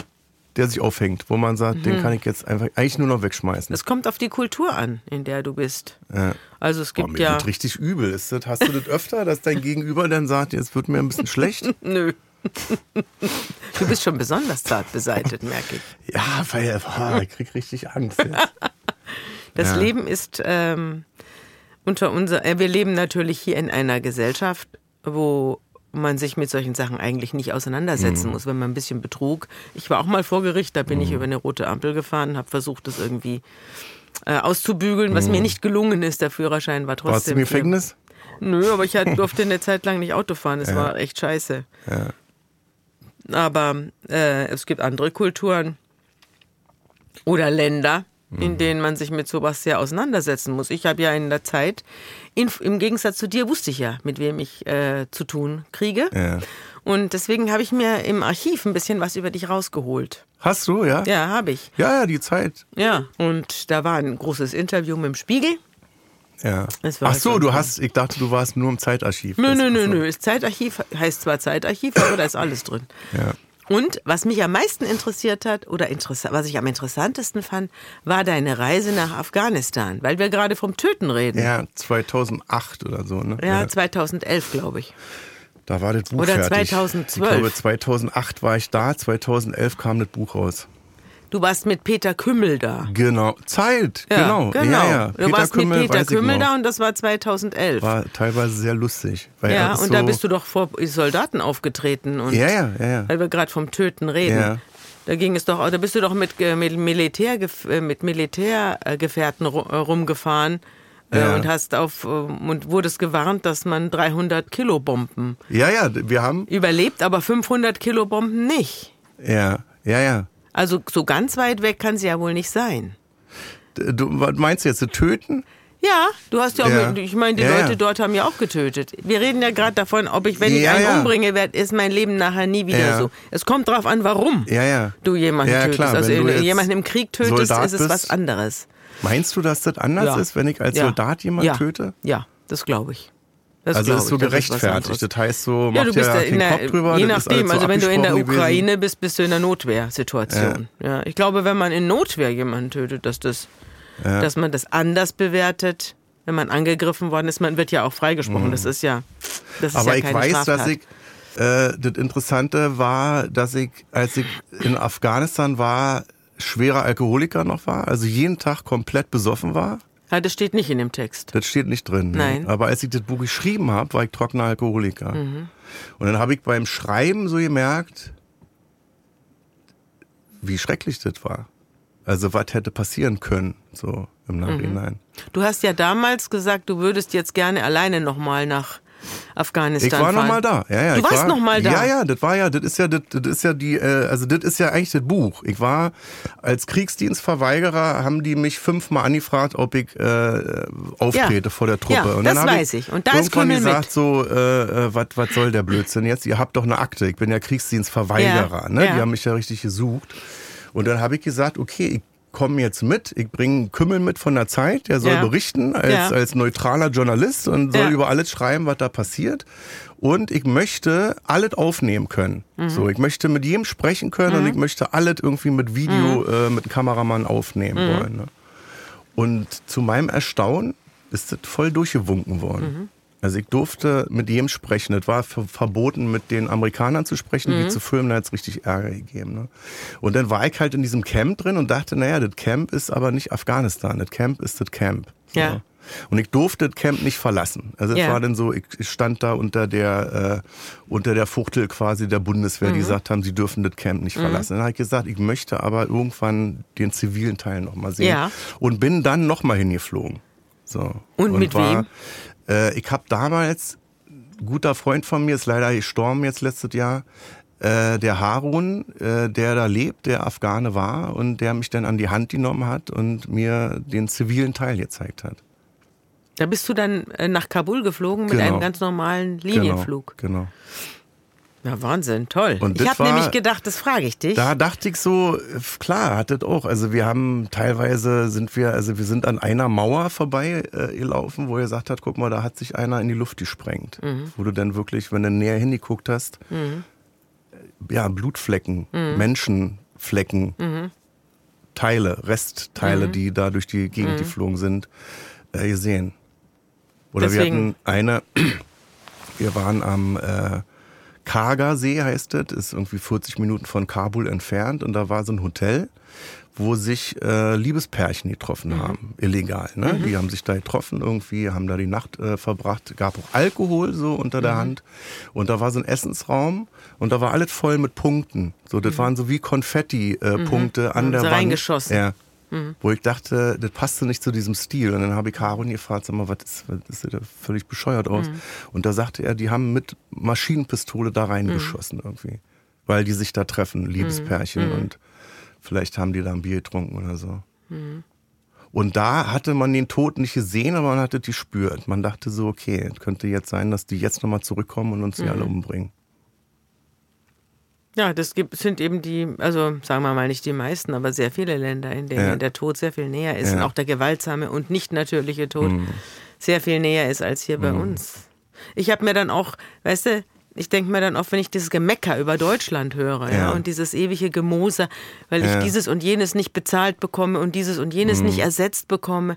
der sich aufhängt, wo man sagt, mhm. den kann ich jetzt einfach eigentlich nur noch wegschmeißen. Das kommt auf die Kultur an, in der du bist. Ja. Also es gibt oh, mir ja... wird richtig übel. Ist das, hast du das öfter, dass dein Gegenüber dann sagt, jetzt wird mir ein bisschen schlecht? Nö. Du bist schon besonders zart beseitet, merke ich. Ja, weil oh, ich krieg richtig Angst jetzt. Das ja. Leben ist ähm, unter unser... Äh, wir leben natürlich hier in einer Gesellschaft, wo... man sich mit solchen Sachen eigentlich nicht auseinandersetzen mhm. muss, wenn man ein bisschen Betrug. Ich war auch mal vor Gericht, da bin mhm. ich über eine rote Ampel gefahren, habe versucht, das irgendwie äh, auszubügeln, was mhm. mir nicht gelungen ist. Der Führerschein war trotzdem... Warst du im Gefängnis? Nö, aber ich halt, durfte eine Zeit lang nicht Auto fahren, das ja. war echt scheiße. Ja. Aber äh, es gibt andere Kulturen oder Länder, mhm. in denen man sich mit sowas sehr auseinandersetzen muss. Ich habe ja in der Zeit, in, im Gegensatz zu dir, wusste ich ja, mit wem ich äh, zu tun kriege. Ja. Und deswegen habe ich mir im Archiv ein bisschen was über dich rausgeholt. Hast du, ja? Ja, habe ich. Ja, ja, die Zeit. Ja, und da war ein großes Interview mit dem Spiegel. Ja. Ach so, du hast, ich dachte, du warst nur im Zeitarchiv. Nö, das, nö, nö, nö. Das Zeitarchiv heißt zwar Zeitarchiv, aber da ist alles drin. Ja. Und was mich am meisten interessiert hat, oder interess- was ich am interessantesten fand, war deine Reise nach Afghanistan, weil wir gerade vom Töten reden. Ja, zweitausendacht oder so, ne? Ja, ja. zweitausendelf, glaube ich. Da war das Buch oder fertig. zweitausendzwölf. Ich glaube, zweitausendacht war ich da, zweitausendelf kam das Buch raus. Du warst mit Peter Kümmel da. Genau, Zeit, ja, genau. genau. Ja, ja. Du Peter warst Kümmel, mit Peter Kümmel da und das war zweitausendelf. War teilweise sehr lustig. Weil ja, und so da bist du doch vor Soldaten aufgetreten. Und ja, ja, ja, ja. Weil wir gerade vom Töten reden. Ja. Da ging es doch, da bist du doch mit, mit, Militär, mit Militärgefährten rumgefahren. Ja. Und hast auf und wurdest gewarnt, dass man dreihundert Kilo Bomben ja, ja, wir haben überlebt, aber fünfhundert Kilo Bomben nicht. Ja, ja, ja. Also so ganz weit weg kann sie ja wohl nicht sein. Du, was meinst du jetzt, töten? Ja, du hast ja auch, ja. ich meine, die ja, Leute ja. dort haben ja auch getötet. Wir reden ja gerade davon, ob ich, wenn ja, ich einen ja. umbringe, werd, ist mein Leben nachher nie wieder ja. so. Es kommt drauf an, warum ja, ja. du jemanden ja, tötest. Klar, also wenn du jemanden im Krieg tötest, Soldat ist es bist, was anderes. Meinst du, dass das anders ja. ist, wenn ich als ja. Soldat jemanden ja. töte? Ja, das glaube ich. Das also ist so gerechtfertigt. Das heißt so, macht ja, du bist ja den Kopf drüber. Je nachdem, also wenn du in der Ukraine bist, bist du in einer Notwehrsituation. Ja. Ja, ich glaube, wenn man in Notwehr jemanden tötet, dass das... Ja. Dass man das anders bewertet, wenn man angegriffen worden ist. Man wird ja auch freigesprochen. Mhm. Das ist ja, das ist aber ja keine Straftat. Aber ich weiß, dass ich, äh, das Interessante war, dass ich, als ich in Afghanistan war, schwerer Alkoholiker noch war. Also jeden Tag komplett besoffen war. Ja, das steht nicht in dem Text. Das steht nicht drin. Nein. Ne? Aber als ich das Buch geschrieben habe, war ich trockener Alkoholiker. Mhm. Und dann habe ich beim Schreiben so gemerkt, wie schrecklich das war. Also was hätte passieren können, so im Nachhinein. Du hast ja damals gesagt, du würdest jetzt gerne alleine nochmal nach Afghanistan fahren. Ich war nochmal da. Ja, ja, du warst war, nochmal da? Ja, ja, das war ja, das ist ja, das, das ist ja die, äh, also das ist ja eigentlich das Buch. Ich war als Kriegsdienstverweigerer, haben die mich fünfmal angefragt, ob ich äh, auftrete ja. vor der Truppe. Ja, und dann das weiß ich. Und da ist Kümmel mit. Gesagt so, äh, was was soll der Blödsinn jetzt? Ihr habt doch eine Akte. Ich bin ja Kriegsdienstverweigerer. Ja, ne? Ja. Die haben mich ja richtig gesucht. Und dann habe ich gesagt, okay, ich komme jetzt mit, ich bringe Kümmel mit von der Zeit, der soll ja. berichten als, ja. als neutraler Journalist und soll ja. über alles schreiben, was da passiert. Und ich möchte alles aufnehmen können. Mhm. So, ich möchte mit jedem sprechen können mhm. und ich möchte alles irgendwie mit Video, mhm. äh, mit Kameramann aufnehmen mhm. wollen. Ne? Und zu meinem Erstaunen ist das voll durchgewunken worden. Mhm. Also ich durfte mit jedem sprechen. Es war verboten, mit den Amerikanern zu sprechen, mhm. die zu filmen. Da hat es richtig Ärger gegeben. Ne? Und dann war ich halt in diesem Camp drin und dachte, naja, das Camp ist aber nicht Afghanistan. Das Camp ist das Camp. Ja. So. Und ich durfte das Camp nicht verlassen. Also es ja. war dann so, ich stand da unter der, äh, unter der Fuchtel quasi der Bundeswehr, mhm. die gesagt haben, sie dürfen das Camp nicht mhm. verlassen. Dann habe ich gesagt, ich möchte aber irgendwann den zivilen Teil nochmal sehen. Ja. Und bin dann nochmal hingeflogen. So. Und, und mit war, wem? Ich habe damals, ein guter Freund von mir, ist leider gestorben jetzt letztes Jahr, äh, der Harun, äh, der da lebt, der Afghane war und der mich dann an die Hand genommen hat und mir den zivilen Teil gezeigt hat. Da bist du dann äh, nach Kabul geflogen mit genau. einem ganz normalen Linienflug. Genau, genau. Ja, Wahnsinn, toll. Und ich habe nämlich gedacht, das frage ich dich. Da dachte ich so, klar, hat das auch. Also wir haben teilweise, sind wir, also wir sind an einer Mauer vorbei äh, gelaufen, wo er gesagt hat, guck mal, da hat sich einer in die Luft gesprengt. Mhm. Wo du dann wirklich, wenn du näher hingeguckt hast, mhm. ja, Blutflecken, mhm. Menschenflecken, mhm. Teile, Restteile, mhm. die da durch die Gegend mhm. geflogen sind, äh, gesehen. Oder Deswegen. wir hatten eine, wir waren am... Äh, Kargasee heißt das, ist irgendwie vierzig Minuten von Kabul entfernt und da war so ein Hotel, wo sich äh, Liebespärchen getroffen mhm. haben, illegal. Ne? Mhm. Die haben sich da getroffen irgendwie, haben da die Nacht äh, verbracht, gab auch Alkohol so unter der mhm. Hand und da war so ein Essensraum und da war alles voll mit Punkten. So, das mhm. waren so wie Konfetti-Punkte äh, mhm. an der Wand. Reingeschossen. Ja. Mhm. Wo ich dachte, das passte nicht zu diesem Stil. Und dann habe ich Harun gefragt, sag mal, was ist, was ist das völlig bescheuert aus? Mhm. Und da sagte er, die haben mit Maschinenpistole da reingeschossen mhm. irgendwie. Weil die sich da treffen, Liebespärchen. Mhm. Und vielleicht haben die da ein Bier getrunken oder so. Mhm. Und da hatte man den Tod nicht gesehen, aber man hatte die gespürt. Man dachte so, okay, es könnte jetzt sein, dass die jetzt nochmal zurückkommen und uns die mhm. alle umbringen. Ja, das gibt, sind eben die, also sagen wir mal nicht die meisten, aber sehr viele Länder, in denen ja. der Tod sehr viel näher ist ja. und auch der gewaltsame und nicht natürliche Tod mhm. sehr viel näher ist als hier bei mhm. uns. Ich habe mir dann auch, weißt du, ich denke mir dann auch, wenn ich dieses Gemecker über Deutschland höre ja. Ja, und dieses ewige Gemoser, weil ja. ich dieses und jenes nicht bezahlt bekomme und dieses und jenes mhm. nicht ersetzt bekomme.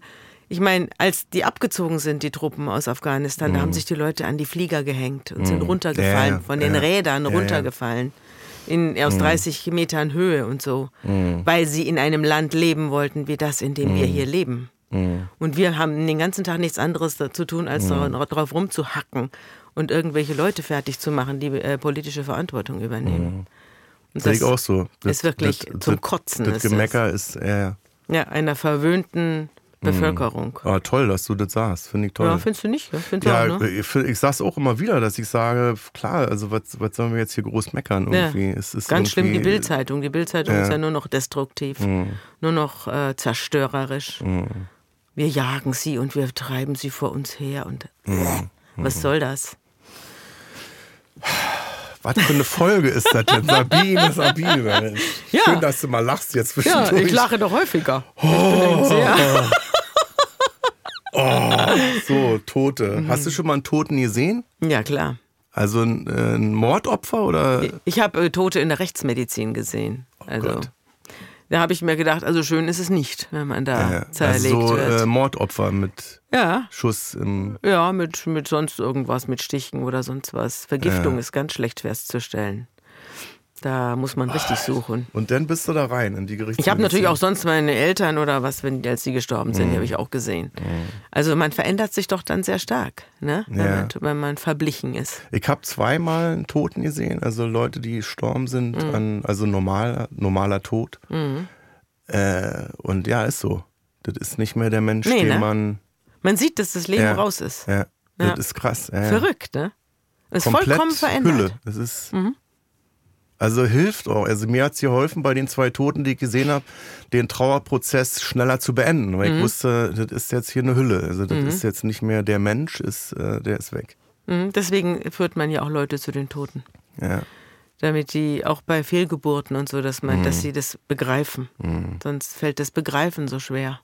Ich meine, als die abgezogen sind, die Truppen aus Afghanistan, mhm. da haben sich die Leute an die Flieger gehängt und mhm. sind runtergefallen, ja, ja. von den ja. Rädern ja, runtergefallen. Ja. In, aus mhm. dreißig Metern Höhe und so, mhm. weil sie in einem Land leben wollten wie das, in dem mhm. wir hier leben. Mhm. Und wir haben den ganzen Tag nichts anderes zu tun, als mhm. drauf rumzuhacken und irgendwelche Leute fertig zu machen, die äh, politische Verantwortung übernehmen. Mhm. Und das ich auch so. Das, ist wirklich das, zum das, Kotzen. Das Gemecker ist, ist äh, ja, einer verwöhnten Bevölkerung. Ah, toll, dass du das sagst. Finde ich toll. Ja, findest du nicht? Ja, findest ja, auch, ne? ich, ich sag's auch immer wieder, dass ich sage, klar, also was, was sollen wir jetzt hier groß meckern? Irgendwie? Ja. Es ist ganz irgendwie schlimm, die Bild-Zeitung. Die Bild-Zeitung ja. ist ja nur noch destruktiv, mhm. nur noch äh, zerstörerisch. Mhm. wir jagen sie und wir treiben sie vor uns her. Und mhm. was soll das? Was für eine Folge ist das denn? Sabine, Sabine. Ja. Schön, dass du mal lachst jetzt zwischendurch. Ja, ich lache doch häufiger. Oh. Ich sehr oh. So, Tote. Mhm. Hast du schon mal einen Toten gesehen? Ja, klar. Also ein, ein Mordopfer? Oder? Ich habe äh, Tote in der Rechtsmedizin gesehen. Oh also. Gott. Da habe ich mir gedacht, also schön ist es nicht, wenn man da ja, zerlegt also so, wird. Äh, Mordopfer mit ja. Schuss im... Ja, mit, mit sonst irgendwas, mit Stichen oder sonst was. Vergiftung ja. ist ganz schlecht festzustellen. Da muss man richtig suchen. Und dann bist du da rein in die Gerichtsmedizin. Ich habe natürlich auch sonst meine Eltern oder was, wenn als die gestorben sind, mhm. die habe ich auch gesehen. Mhm. Also man verändert sich doch dann sehr stark, ne? Ja. Wenn, man, wenn man verblichen ist. Ich habe zweimal einen Toten gesehen, also Leute, die gestorben sind, mhm. an, also normaler, normaler Tod. Mhm. Äh, und ja, ist so. Das ist nicht mehr der Mensch, nee, den ne? man... Man sieht, dass das Leben ja. raus ist. Ja. Ja, das ist krass. Ja. Verrückt, ne? Das ist vollkommen verändert. Hülle. Das ist... Mhm. Also hilft auch. Also mir hat es geholfen, bei den zwei Toten, die ich gesehen habe, den Trauerprozess schneller zu beenden. Weil mhm. ich wusste, das ist jetzt hier eine Hülle. Also das mhm. ist jetzt nicht mehr der Mensch, ist, äh, der ist weg. Mhm. Deswegen führt man ja auch Leute zu den Toten. Ja. Damit die auch bei Fehlgeburten und so, dass, man, mhm. dass sie das begreifen. Mhm. Sonst fällt das Begreifen so schwer.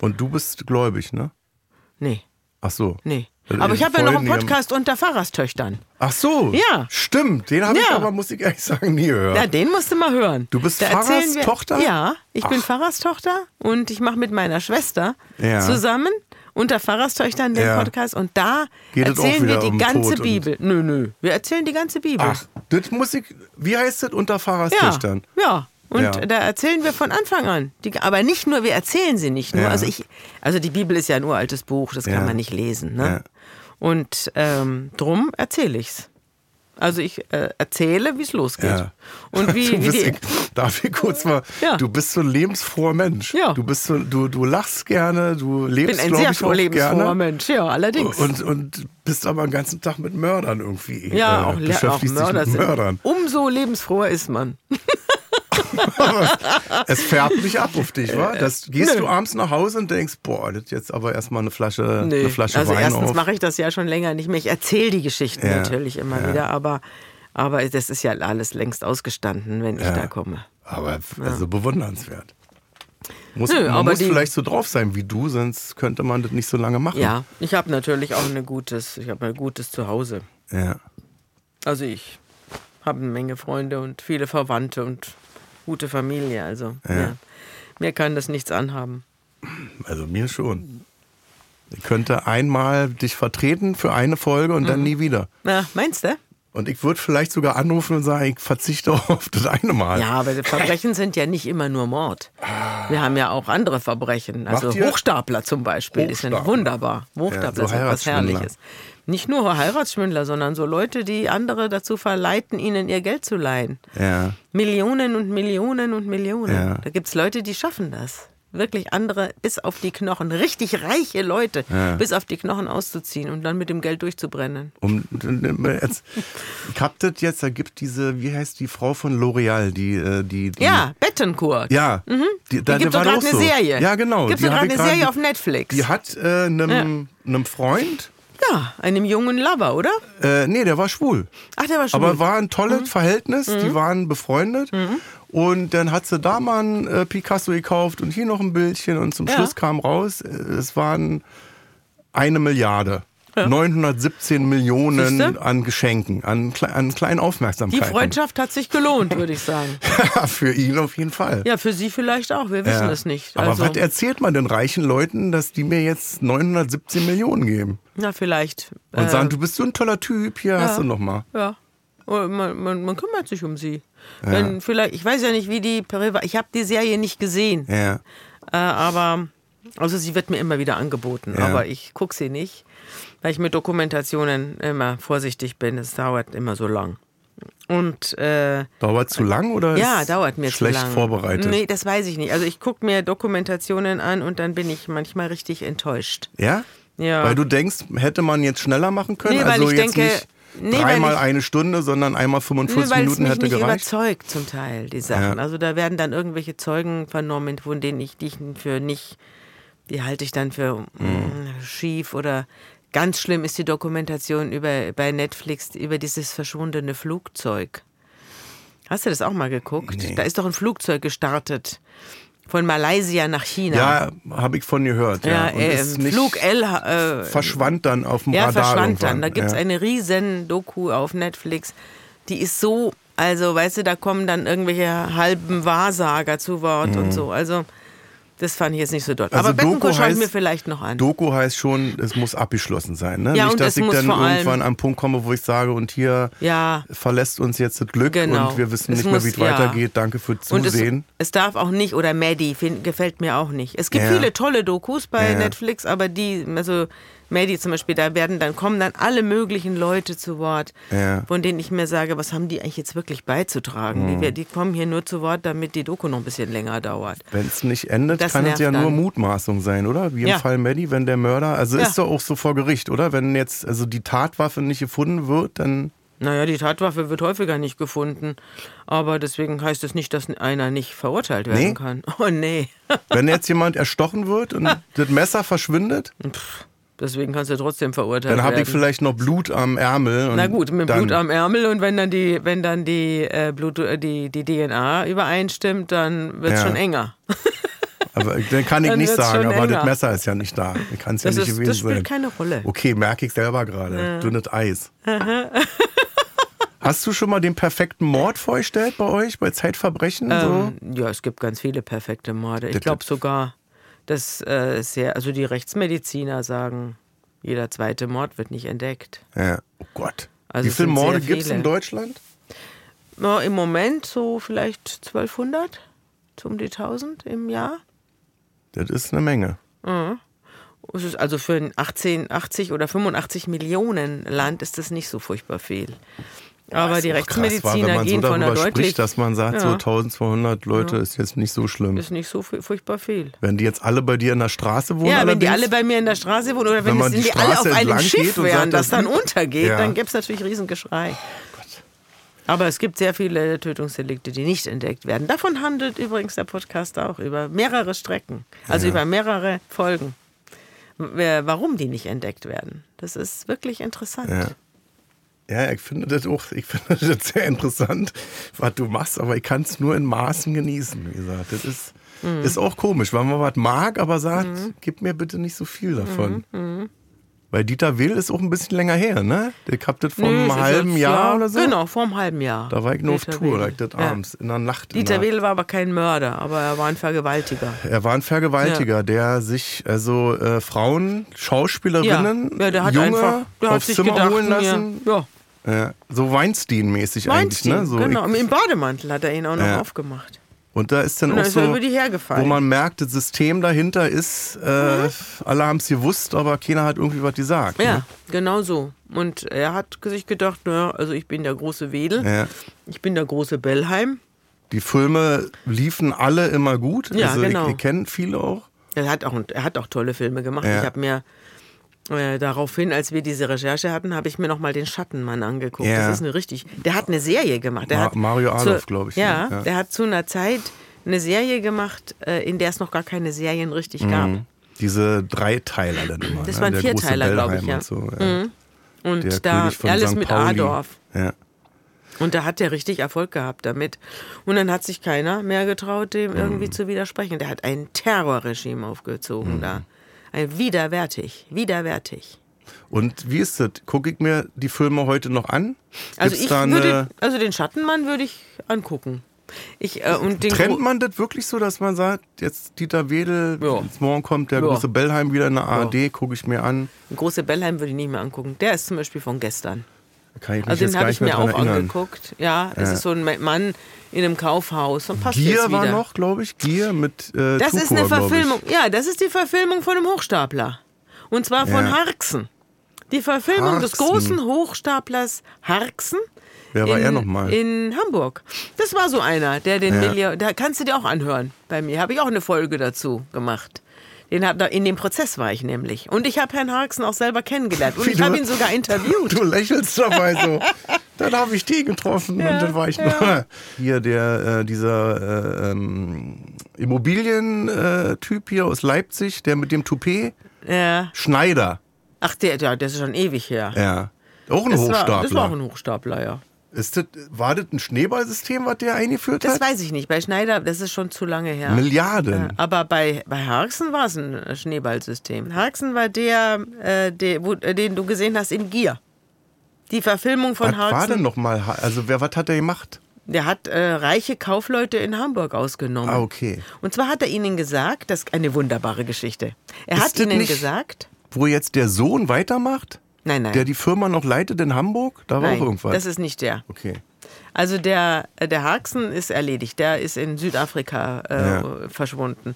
Und du bist gläubig, ne? Nee. Ach so. Nee. Aber ich habe ja noch einen Podcast Unter Pfarrerstöchtern. Ach so, ja. Stimmt, den habe ja. ich aber, muss ich ehrlich sagen, nie gehört. Ja, den musst du mal hören. Du bist Pfarrerstochter? Ja, ich Ach. bin Pfarrerstochter und ich mache mit meiner Schwester ja. zusammen Unter Pfarrerstöchtern den ja. Podcast und da Geht erzählen wir die um ganze Tod Bibel. Nö, nö, wir erzählen die ganze Bibel. Ach, das muss ich, wie heißt das? Unter Pfarrerstöchtern? Ja, ja. Und ja. da erzählen wir von Anfang an. Die, aber nicht nur, wir erzählen sie nicht nur. Ja. Also, ich, also die Bibel ist ja ein uraltes Buch, das kann ja. man nicht lesen. Ne? Ja. Und ähm, drum erzähle ich's. Also ich äh, erzähle, wie es losgeht. Ja. Und wie, du bist, wie die, ich, darf ich kurz mal, ja. du bist so ein lebensfroher Mensch. Ja. Du bist so, du, du lachst gerne, du lebst, glaube ich, auch gerne. Ich bin ein sehr lebensfroher Mensch, ja, allerdings. Und, und bist aber den ganzen Tag mit Mördern irgendwie. Ja, äh, auch, beschäftigst auch Mörder dich mit Mördern. Sind, umso lebensfroher ist man. Es färbt mich ab auf dich, wa? Das gehst Nö. du abends nach Hause und denkst, boah, das jetzt aber erstmal eine Flasche, Nö. eine Flasche also Wein Also erstens mache ich das ja schon länger nicht mehr. Ich erzähle die Geschichten ja. natürlich immer ja. wieder, aber, aber das ist ja alles längst ausgestanden, wenn ja. ich da komme. Aber also ja. bewundernswert. Muss, Nö, man muss die, vielleicht so drauf sein wie du, sonst könnte man das nicht so lange machen. Ja, ich habe natürlich auch ein gutes, ich habe ein gutes Zuhause. Ja. Also ich habe eine Menge Freunde und viele Verwandte und gute Familie, also ja. Ja. mir kann das nichts anhaben. Also mir schon. Ich könnte einmal dich vertreten für eine Folge und mhm. dann nie wieder. Na, meinst du? Und ich würde vielleicht sogar anrufen und sagen, ich verzichte auf das eine Mal. Ja, aber Verbrechen sind ja nicht immer nur Mord. Wir haben ja auch andere Verbrechen. Also Hochstapler zum Beispiel Hochstapler. ist wunderbar. Hochstapler ja, so ist etwas Herrliches. Nicht nur Heiratsschwindler, sondern so Leute, die andere dazu verleiten, ihnen ihr Geld zu leihen. Ja. Millionen und Millionen und Millionen. Ja. Da gibt es Leute, die schaffen das. Wirklich andere bis auf die Knochen, richtig reiche Leute, ja. bis auf die Knochen auszuziehen und dann mit dem Geld durchzubrennen. Um, jetzt, ich hab das jetzt, da gibt diese, wie heißt die Frau von L'Oreal, die, die, die... Ja, Bettencourt. Ja. Mhm. Die, die, die gibt doch gerade eine so. Serie. Ja, genau. Gibt doch gerade eine Serie auf Netflix. Die hat einem äh, ja. Freund... Ja, einem jungen Lover, oder? Äh, nee, der war schwul. Ach, der war schwul. Aber war ein tolles mhm. Verhältnis, mhm. die waren befreundet. Mhm. Und dann hat sie da mal ein äh, Picasso gekauft und hier noch ein Bildchen. Und zum ja. Schluss kam raus, äh, es waren eine Milliarde. Ja. neunhundertsiebzehn Millionen Siehste? An Geschenken, an, an kleinen Aufmerksamkeiten. Die Freundschaft hat sich gelohnt, würde ich sagen. Für ihn auf jeden Fall. Ja, für sie vielleicht auch, wir wissen es ja. nicht. Also. Aber was erzählt man den reichen Leuten, dass die mir jetzt neunhundertsiebzehn Millionen geben? Na, vielleicht. Und äh, sagen, du bist so ein toller Typ, hier ja, hast du nochmal. Ja, man, man, man kümmert sich um sie. Ja. Wenn vielleicht, ich weiß ja nicht, wie die Periva, ich habe die Serie nicht gesehen. Ja. Äh, aber, also sie wird mir immer wieder angeboten, ja. aber ich gucke sie nicht. Weil ich mit Dokumentationen immer vorsichtig bin. Es dauert immer so lang. Und, äh, dauert zu lang oder ja, ist dauert mir schlecht zu lang. Vorbereitet? Nee, das weiß ich nicht. Also ich gucke mir Dokumentationen an und dann bin ich manchmal richtig enttäuscht. Ja? Ja. Weil du denkst, hätte man jetzt schneller machen können? Nee, weil also ich jetzt denke... Nicht Nee, Dreimal ich, eine Stunde, sondern einmal fünfundvierzig nee, Minuten hätte gereicht. Weil es mich nicht überzeugt zum Teil, die Sachen. Ja. Also da werden dann irgendwelche Zeugen vernommen, von denen ich die ich für nicht die halte ich dann für mhm. schief. Oder ganz schlimm ist die Dokumentation über, bei Netflix über dieses verschwundene Flugzeug. Hast du das auch mal geguckt? Nee. Da ist doch ein Flugzeug gestartet. Von Malaysia nach China. Ja, habe ich von gehört. Ja. Ja, und äh, ist nicht Flug L äh, verschwand dann auf dem ja, Radar. Ja, verschwand irgendwann. Dann. Da gibt es ja. eine riesen Doku auf Netflix. Die ist so, also weißt du, da kommen dann irgendwelche halben Wahrsager zu Wort mhm. und so. Also das fand ich jetzt nicht so doll. Also aber Doku schaue ich mir vielleicht noch an. Doku heißt schon, es muss abgeschlossen sein. Ne? Ja, nicht, dass ich dann irgendwann am Punkt komme, wo ich sage, und hier ja, verlässt uns jetzt das Glück genau. und wir wissen es nicht muss, mehr, wie es ja. weitergeht. Danke für Zusehen. Und es, es darf auch nicht, oder Maddie find, gefällt mir auch nicht. Es gibt ja. viele tolle Dokus bei ja. Netflix, aber die, also Maddie zum Beispiel, da werden dann, kommen dann alle möglichen Leute zu Wort, ja. von denen ich mir sage, was haben die eigentlich jetzt wirklich beizutragen? Mhm. Die, die kommen hier nur zu Wort, damit die Doku noch ein bisschen länger dauert. Wenn es nicht endet, das kann es ja dann. nur Mutmaßung sein, oder? Wie im ja. Fall Maddie, wenn der Mörder, also ja. ist doch auch so vor Gericht, oder? Wenn jetzt also die Tatwaffe nicht gefunden wird, dann... Naja, die Tatwaffe wird häufiger nicht gefunden, aber deswegen heißt es nicht, dass einer nicht verurteilt werden nee. kann. Oh nee. Wenn jetzt jemand erstochen wird und das Messer verschwindet... Pff. Deswegen kannst du trotzdem verurteilt werden. Dann habe ich vielleicht noch Blut am Ärmel. Und na gut, mit Blut am Ärmel, und wenn dann die, wenn dann die, äh, Blut, äh, die, die D N A übereinstimmt, dann wird es ja. schon enger. Aber dann kann ich dann nicht sagen, aber enger. Das Messer ist ja nicht da. Ich kann's ja nicht ist, gewesen das spielt sein. Keine Rolle. Okay, merke ich selber gerade. Ja. Dünnes Eis. Aha. Hast du schon mal den perfekten Mord vorgestellt bei euch, bei Zeitverbrechen? Ähm, so? Ja, es gibt ganz viele perfekte Morde. Ich glaube sogar... Das äh, sehr, also die Rechtsmediziner sagen, jeder zweite Mord wird nicht entdeckt. Ja, oh Gott. Also wie viele Morde gibt es in Deutschland? Na, im Moment so vielleicht zwölfhundert, so um die tausend im Jahr. Das ist eine Menge. Mhm. Es ist also für ein achtzig oder fünfundachtzig Millionen Land ist das nicht so furchtbar viel. Aber die Rechtsmediziner war, gehen so von der deutlich... spricht, dass man sagt, ja. so zwölfhundert Leute ja. ist jetzt nicht so schlimm. Ist nicht so furchtbar viel. Wenn die jetzt alle bei dir in der Straße wohnen? Ja, wenn die alle bei mir in der Straße wohnen, oder wenn, wenn die alle auf einem Schiff wären, das dann untergeht, ja. dann gäbe es natürlich Riesengeschrei. Oh Gott. Aber es gibt sehr viele Tötungsdelikte, die nicht entdeckt werden. Davon handelt übrigens der Podcast auch über mehrere Strecken, also ja. über mehrere Folgen. Warum die nicht entdeckt werden. Das ist wirklich interessant. Ja. Ja, ich finde das auch, ich finde das sehr interessant, was du machst, aber ich kann es nur in Maßen genießen, wie gesagt. Das ist, mhm. ist auch komisch, weil man was mag, aber sagt, mhm. gib mir bitte nicht so viel davon. Mhm. Weil Dieter Wedel ist auch ein bisschen länger her, ne? Ich hab das vor einem nee, halben Jahr ja, oder so. Genau, vor einem halben Jahr. Da war ich nur Dieter auf Tour, da ich das ja. abends, in der Nacht. Dieter Wedel war aber kein Mörder, aber er war ein Vergewaltiger. Er war ein Vergewaltiger, ja. der sich, also äh, Frauen, Schauspielerinnen, ja. Ja, der hat Junge einfach, der hat aufs sich Zimmer gedacht, holen lassen. Ja. Ja. Ja, so Weinstein-mäßig eigentlich, ne? So genau, ich, im Bademantel hat er ihn auch noch ja. aufgemacht. Und da ist dann und auch ist so, über die wo man merkt, das System dahinter ist, äh, mhm. alle haben es gewusst, aber keiner hat irgendwie was gesagt. Ja, ne? Genau so. Und er hat sich gedacht, naja, also ich bin der große Wedel, ja. ich bin der große Bellheim. Die Filme liefen alle immer gut, ja, also genau. ich, ich kenne viele auch. Er hat auch, er hat auch tolle Filme gemacht, ja. ich habe mir... Äh, daraufhin, als wir diese Recherche hatten, habe ich mir nochmal den Schattenmann angeguckt. Yeah. Das ist eine richtig. Der hat eine Serie gemacht. Der Ma- hat Mario Adorf, glaube ich. Ja, ja, der hat zu einer Zeit eine Serie gemacht, äh, in der es noch gar keine Serien richtig mhm. gab. Diese Dreiteiler dann immer. Das ne? waren der Vierteiler, glaube ich, ja. Und, so, ja. Mhm. und der da König von alles Sankt mit Pauli. Adorf. Ja. Und da hat der richtig Erfolg gehabt damit. Und dann hat sich keiner mehr getraut, dem mhm. irgendwie zu widersprechen. Der hat ein Terrorregime aufgezogen mhm. da. Widerwärtig, widerwärtig. Und wie ist das? Gucke ich mir die Filme heute noch an? Also, ich würde, also den Schattenmann würde ich angucken. Ich, äh, und den trennt man das wirklich so, dass man sagt, jetzt Dieter Wedel, ja. morgen kommt der ja. große Bellheim wieder in der A R D, ja. gucke ich mir an. Den große Bellheim würde ich nicht mehr angucken. Der ist zum Beispiel von gestern. Kann ich mich also den habe ich mir auch erinnern. Angeguckt. Ja, es ja. ist so ein Mann in einem Kaufhaus. Und passt Gier war noch, glaube ich. Gier mit äh, Das Tukur, ist eine Verfilmung. Ja, das ist die Verfilmung von einem Hochstapler. Und zwar ja. von Harksen. Die Verfilmung Harksen. Des großen Hochstaplers Harksen. Wer war in, er nochmal? In Hamburg. Das war so einer, der den ja. Milliard... Da kannst du dir auch anhören. Bei mir habe ich auch eine Folge dazu gemacht. Den hat, in dem Prozess war ich nämlich. Und ich habe Herrn Harksen auch selber kennengelernt. Und ich habe ihn sogar interviewt. Du lächelst dabei so. Dann habe ich Tee getroffen ja, und dann war ich ja. nur hier der äh, dieser äh, ähm, Immobilien-Typ äh, hier aus Leipzig, der mit dem Toupet, ja. Schneider. Ach, der, der, der ist schon ewig her. Ja, auch ein das Hochstapler. War, das war auch ein Hochstapler, ja. Ist das, war das ein Schneeballsystem, was der eingeführt das hat? Das weiß ich nicht. Bei Schneider, das ist schon zu lange her. Milliarden. Äh, aber bei, bei Harksen war es ein Schneeballsystem. Harksen war der, äh, der wo, den du gesehen hast in Gier. Die Verfilmung von was Harksen. Was war denn nochmal? Also, wer, was hat er gemacht? Der hat äh, reiche Kaufleute in Hamburg ausgenommen. Ah, okay. Und zwar hat er ihnen gesagt, das ist eine wunderbare Geschichte. Er ist hat ihnen nicht, gesagt. Wo jetzt der Sohn weitermacht? Nein, nein. Der die Firma noch leitet in Hamburg? Da war nein, auch irgendwas. Das ist nicht der. Okay. Also, der, der Harksen ist erledigt. Der ist in Südafrika äh, ja. verschwunden.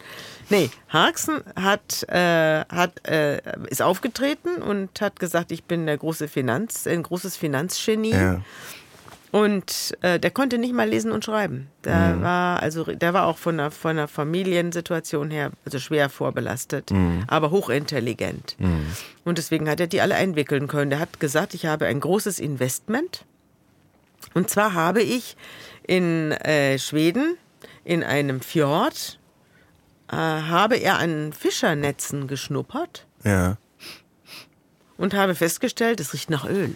Nee, Harksen hat, äh, hat, äh, ist aufgetreten und hat gesagt, ich bin der große Finanz, ein großes Finanzgenie. Ja. Und äh, der konnte nicht mal lesen und schreiben. Der, mhm. war, also, der war auch von der, von der Familiensituation her also schwer vorbelastet, mhm. aber hochintelligent. Mhm. Und deswegen hat er die alle einwickeln können. Der hat gesagt, ich habe ein großes Investment. Und zwar habe ich in äh, Schweden, in einem Fjord, äh, habe er an Fischernetzen geschnuppert. Ja. Und habe festgestellt, es riecht nach Öl.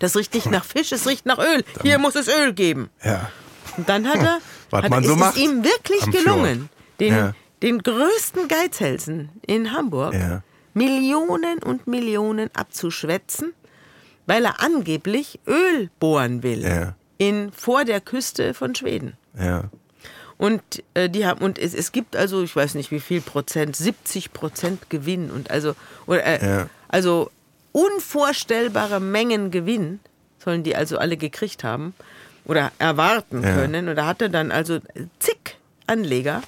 Das riecht nicht nach Fisch, es riecht nach Öl. Dann hier muss es Öl geben. Ja. Und dann hat er, hat, man ist so macht, es ihm wirklich gelungen, den, ja. den größten Geizhälsen in Hamburg ja. Millionen und Millionen abzuschwätzen, weil er angeblich Öl bohren will ja. in, vor der Küste von Schweden. Ja. Und, äh, die haben, und es, es gibt also, ich weiß nicht wie viel Prozent, siebzig Prozent Gewinn. Und also, oder, äh, ja. also unvorstellbare Mengen Gewinn sollen die also alle gekriegt haben oder erwarten ja. können. Und da hatte dann also zig Anleger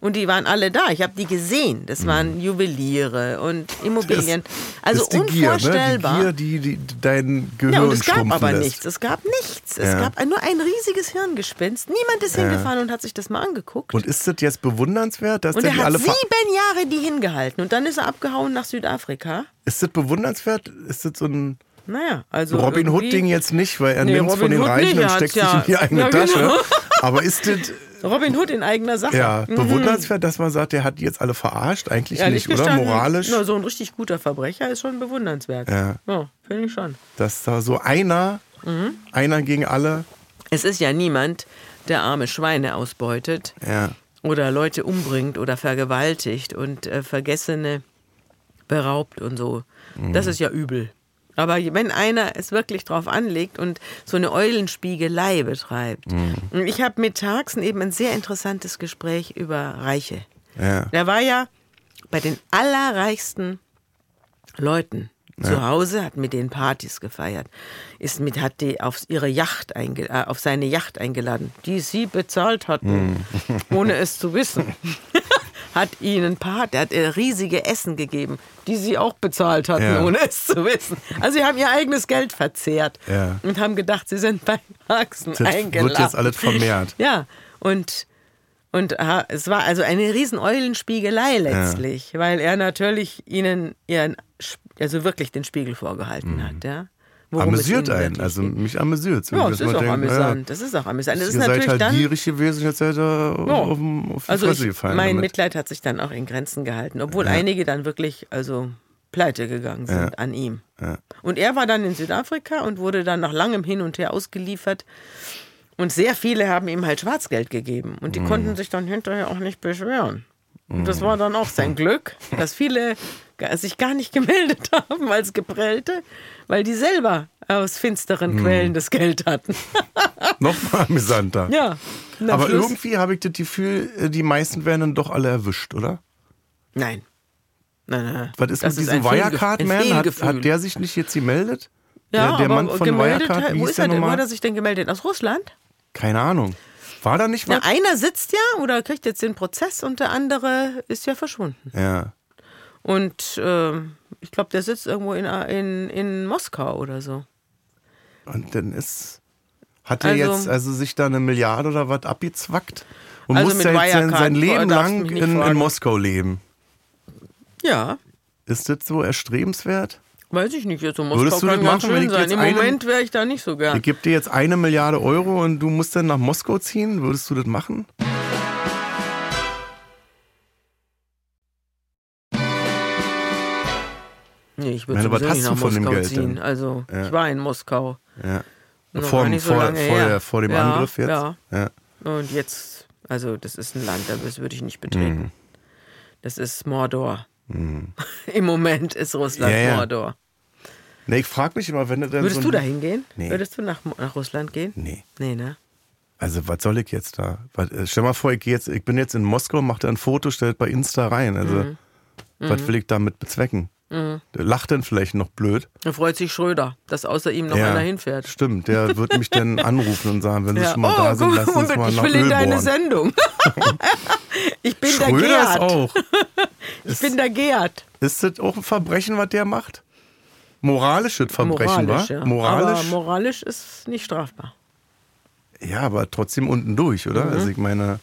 und die waren alle da. Ich habe die gesehen. Das waren Juweliere und Immobilien. Das, also das ist die unvorstellbar. Gier, ne? Die Gier, die, die dein Gehirn ja, und es gab aber lässt. nichts. Es gab nichts. Es ja. gab nur ein riesiges Hirngespinst. Niemand ist ja. hingefahren und hat sich das mal angeguckt. Und ist das jetzt bewundernswert, dass und der die alle... Und er hat sieben Jahre die hingehalten und dann ist er abgehauen nach Südafrika. Ist das bewundernswert? Ist das so ein naja, also Robin Hood-Ding jetzt nicht, weil er nee, nimmt es von den Hood Reichen nicht, und steckt sich ja. in die eigene ja, genau. Tasche. Aber ist das... Robin Hood in eigener Sache. Ja, mhm. bewundernswert, dass man sagt, der hat die jetzt alle verarscht. Eigentlich ja, nicht, oder? Moralisch. Na, so ein richtig guter Verbrecher ist schon bewundernswert. Ja, ja finde ich schon. Dass da so einer, mhm. einer gegen alle... Es ist ja niemand, der arme Schweine ausbeutet ja. oder Leute umbringt oder vergewaltigt und äh, Vergessene beraubt und so. Mhm. Das ist ja übel. Aber wenn einer es wirklich drauf anlegt und so eine Eulenspiegelei betreibt. Mhm. Und ich habe mit Harksen eben ein sehr interessantes Gespräch über Reiche. Ja. Der war ja bei den allerreichsten Leuten ja. zu Hause, hat mit denen Partys gefeiert, ist mit, hat die auf, ihre Yacht einge, äh, auf seine Yacht eingeladen, die sie bezahlt hatten, mhm. ohne es zu wissen. Hat ihnen Part, er hat riesige Essen gegeben, die sie auch bezahlt hatten, ja. ohne es zu wissen. Also sie haben ihr eigenes Geld verzehrt ja. und haben gedacht, sie sind bei Harksen eingeladen. Wird jetzt alles vermehrt. Ja, und, und es war also eine riesen Eulenspiegelei letztlich, ja. weil er natürlich ihnen ihren, also wirklich den Spiegel vorgehalten mhm. hat, ja. Worum amüsiert einen, also mich amüsiert. Ja, das ist, denkt, amüsant. Ja, das ist auch amüsant. Das ist auch amüsant. Ihr natürlich seid halt gierig gewesen, jetzt seid ihr ja. auf, auf die also Fresse ich, gefallen. Mein damit. Mitleid hat sich dann auch in Grenzen gehalten, obwohl ja. einige dann wirklich also pleite gegangen sind ja. an ihm. Ja. Und er war dann in Südafrika und wurde dann nach langem Hin und Her ausgeliefert. Und sehr viele haben ihm halt Schwarzgeld gegeben. Und die mhm. konnten sich dann hinterher auch nicht beschweren. Mhm. Und das war dann auch sein Glück, dass viele sich gar nicht gemeldet haben als Geprellte, weil die selber aus finsteren hm. Quellen das Geld hatten. Nochmal amüsanter. Ja. Aber Schluss. Irgendwie habe ich das Gefühl, die meisten werden dann doch alle erwischt, oder? Nein. Nein, nein. Was ist das mit diesem Wirecard-Man? Hat, hat der sich nicht jetzt gemeldet? Ja, der, der aber Mann von gemeldet, Wirecard, wo ist er denn? Wo hat er sich denn gemeldet? Aus Russland? Keine Ahnung. War da nicht was? Ja, einer sitzt ja oder kriegt jetzt den Prozess und der andere ist ja verschwunden. Ja. Und äh, ich glaube, der sitzt irgendwo in, in, in Moskau oder so. Und dann ist, hat er also, jetzt also sich da eine Milliarde oder was abgezwackt und also muss jetzt sein, sein Leben lang in, in Moskau leben. Ja. Ist das so erstrebenswert? Weiß ich nicht, also Moskau kann ganz schön sein. Im Moment wäre ich da nicht so gern. Ich gebe dir jetzt eine Milliarde Euro und du musst dann nach Moskau ziehen. Würdest du das machen? Nee, ich würde sowieso nicht nach Moskau ziehen. Also, ja. Ich war in Moskau. Ja. Vor, so vor, vor, vor dem ja, Angriff jetzt? Ja. ja. Und jetzt, also das ist ein Land, das würde ich nicht betreten. Mhm. Das ist Mordor. Mhm. Im Moment ist Russland ja, ja. Mordor. Nee, ich frage mich immer, wenn du dann Würdest so du da hingehen? Nee. Würdest du nach, nach Russland gehen? Nee. Nee, ne? Also, was soll ich jetzt da? Was, stell mal vor, ich, geh jetzt, ich bin jetzt in Moskau, mach da ein Foto, stell es bei Insta rein. Also, mhm. was will ich damit bezwecken? Mhm. Der lacht dann vielleicht noch blöd. Da freut sich Schröder, dass außer ihm noch ja, einer hinfährt. Stimmt, der wird mich dann anrufen und sagen, wenn sie ja. schon mal oh, da sind, gut, lass uns gut, mal nach Öl bohren. Ich will in deine Sendung. Ich bin Schröder der Gerd. Ist auch. Ich ist, bin der Gerd. Ist das auch ein Verbrechen, was der macht? Moralisches Verbrechen, Moralisch, wa? Ja. Moralisch. Aber moralisch ist nicht strafbar. Ja, aber trotzdem unten durch, oder? Mhm. Also ich meine,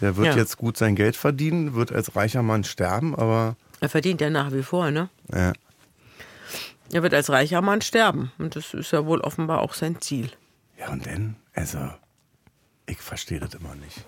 der wird ja. jetzt gut sein Geld verdienen, wird als reicher Mann sterben, aber... Er verdient ja nach wie vor, ne? Ja. Er wird als reicher Mann sterben. Und das ist ja wohl offenbar auch sein Ziel. Ja, und dann, also, ich verstehe das immer nicht.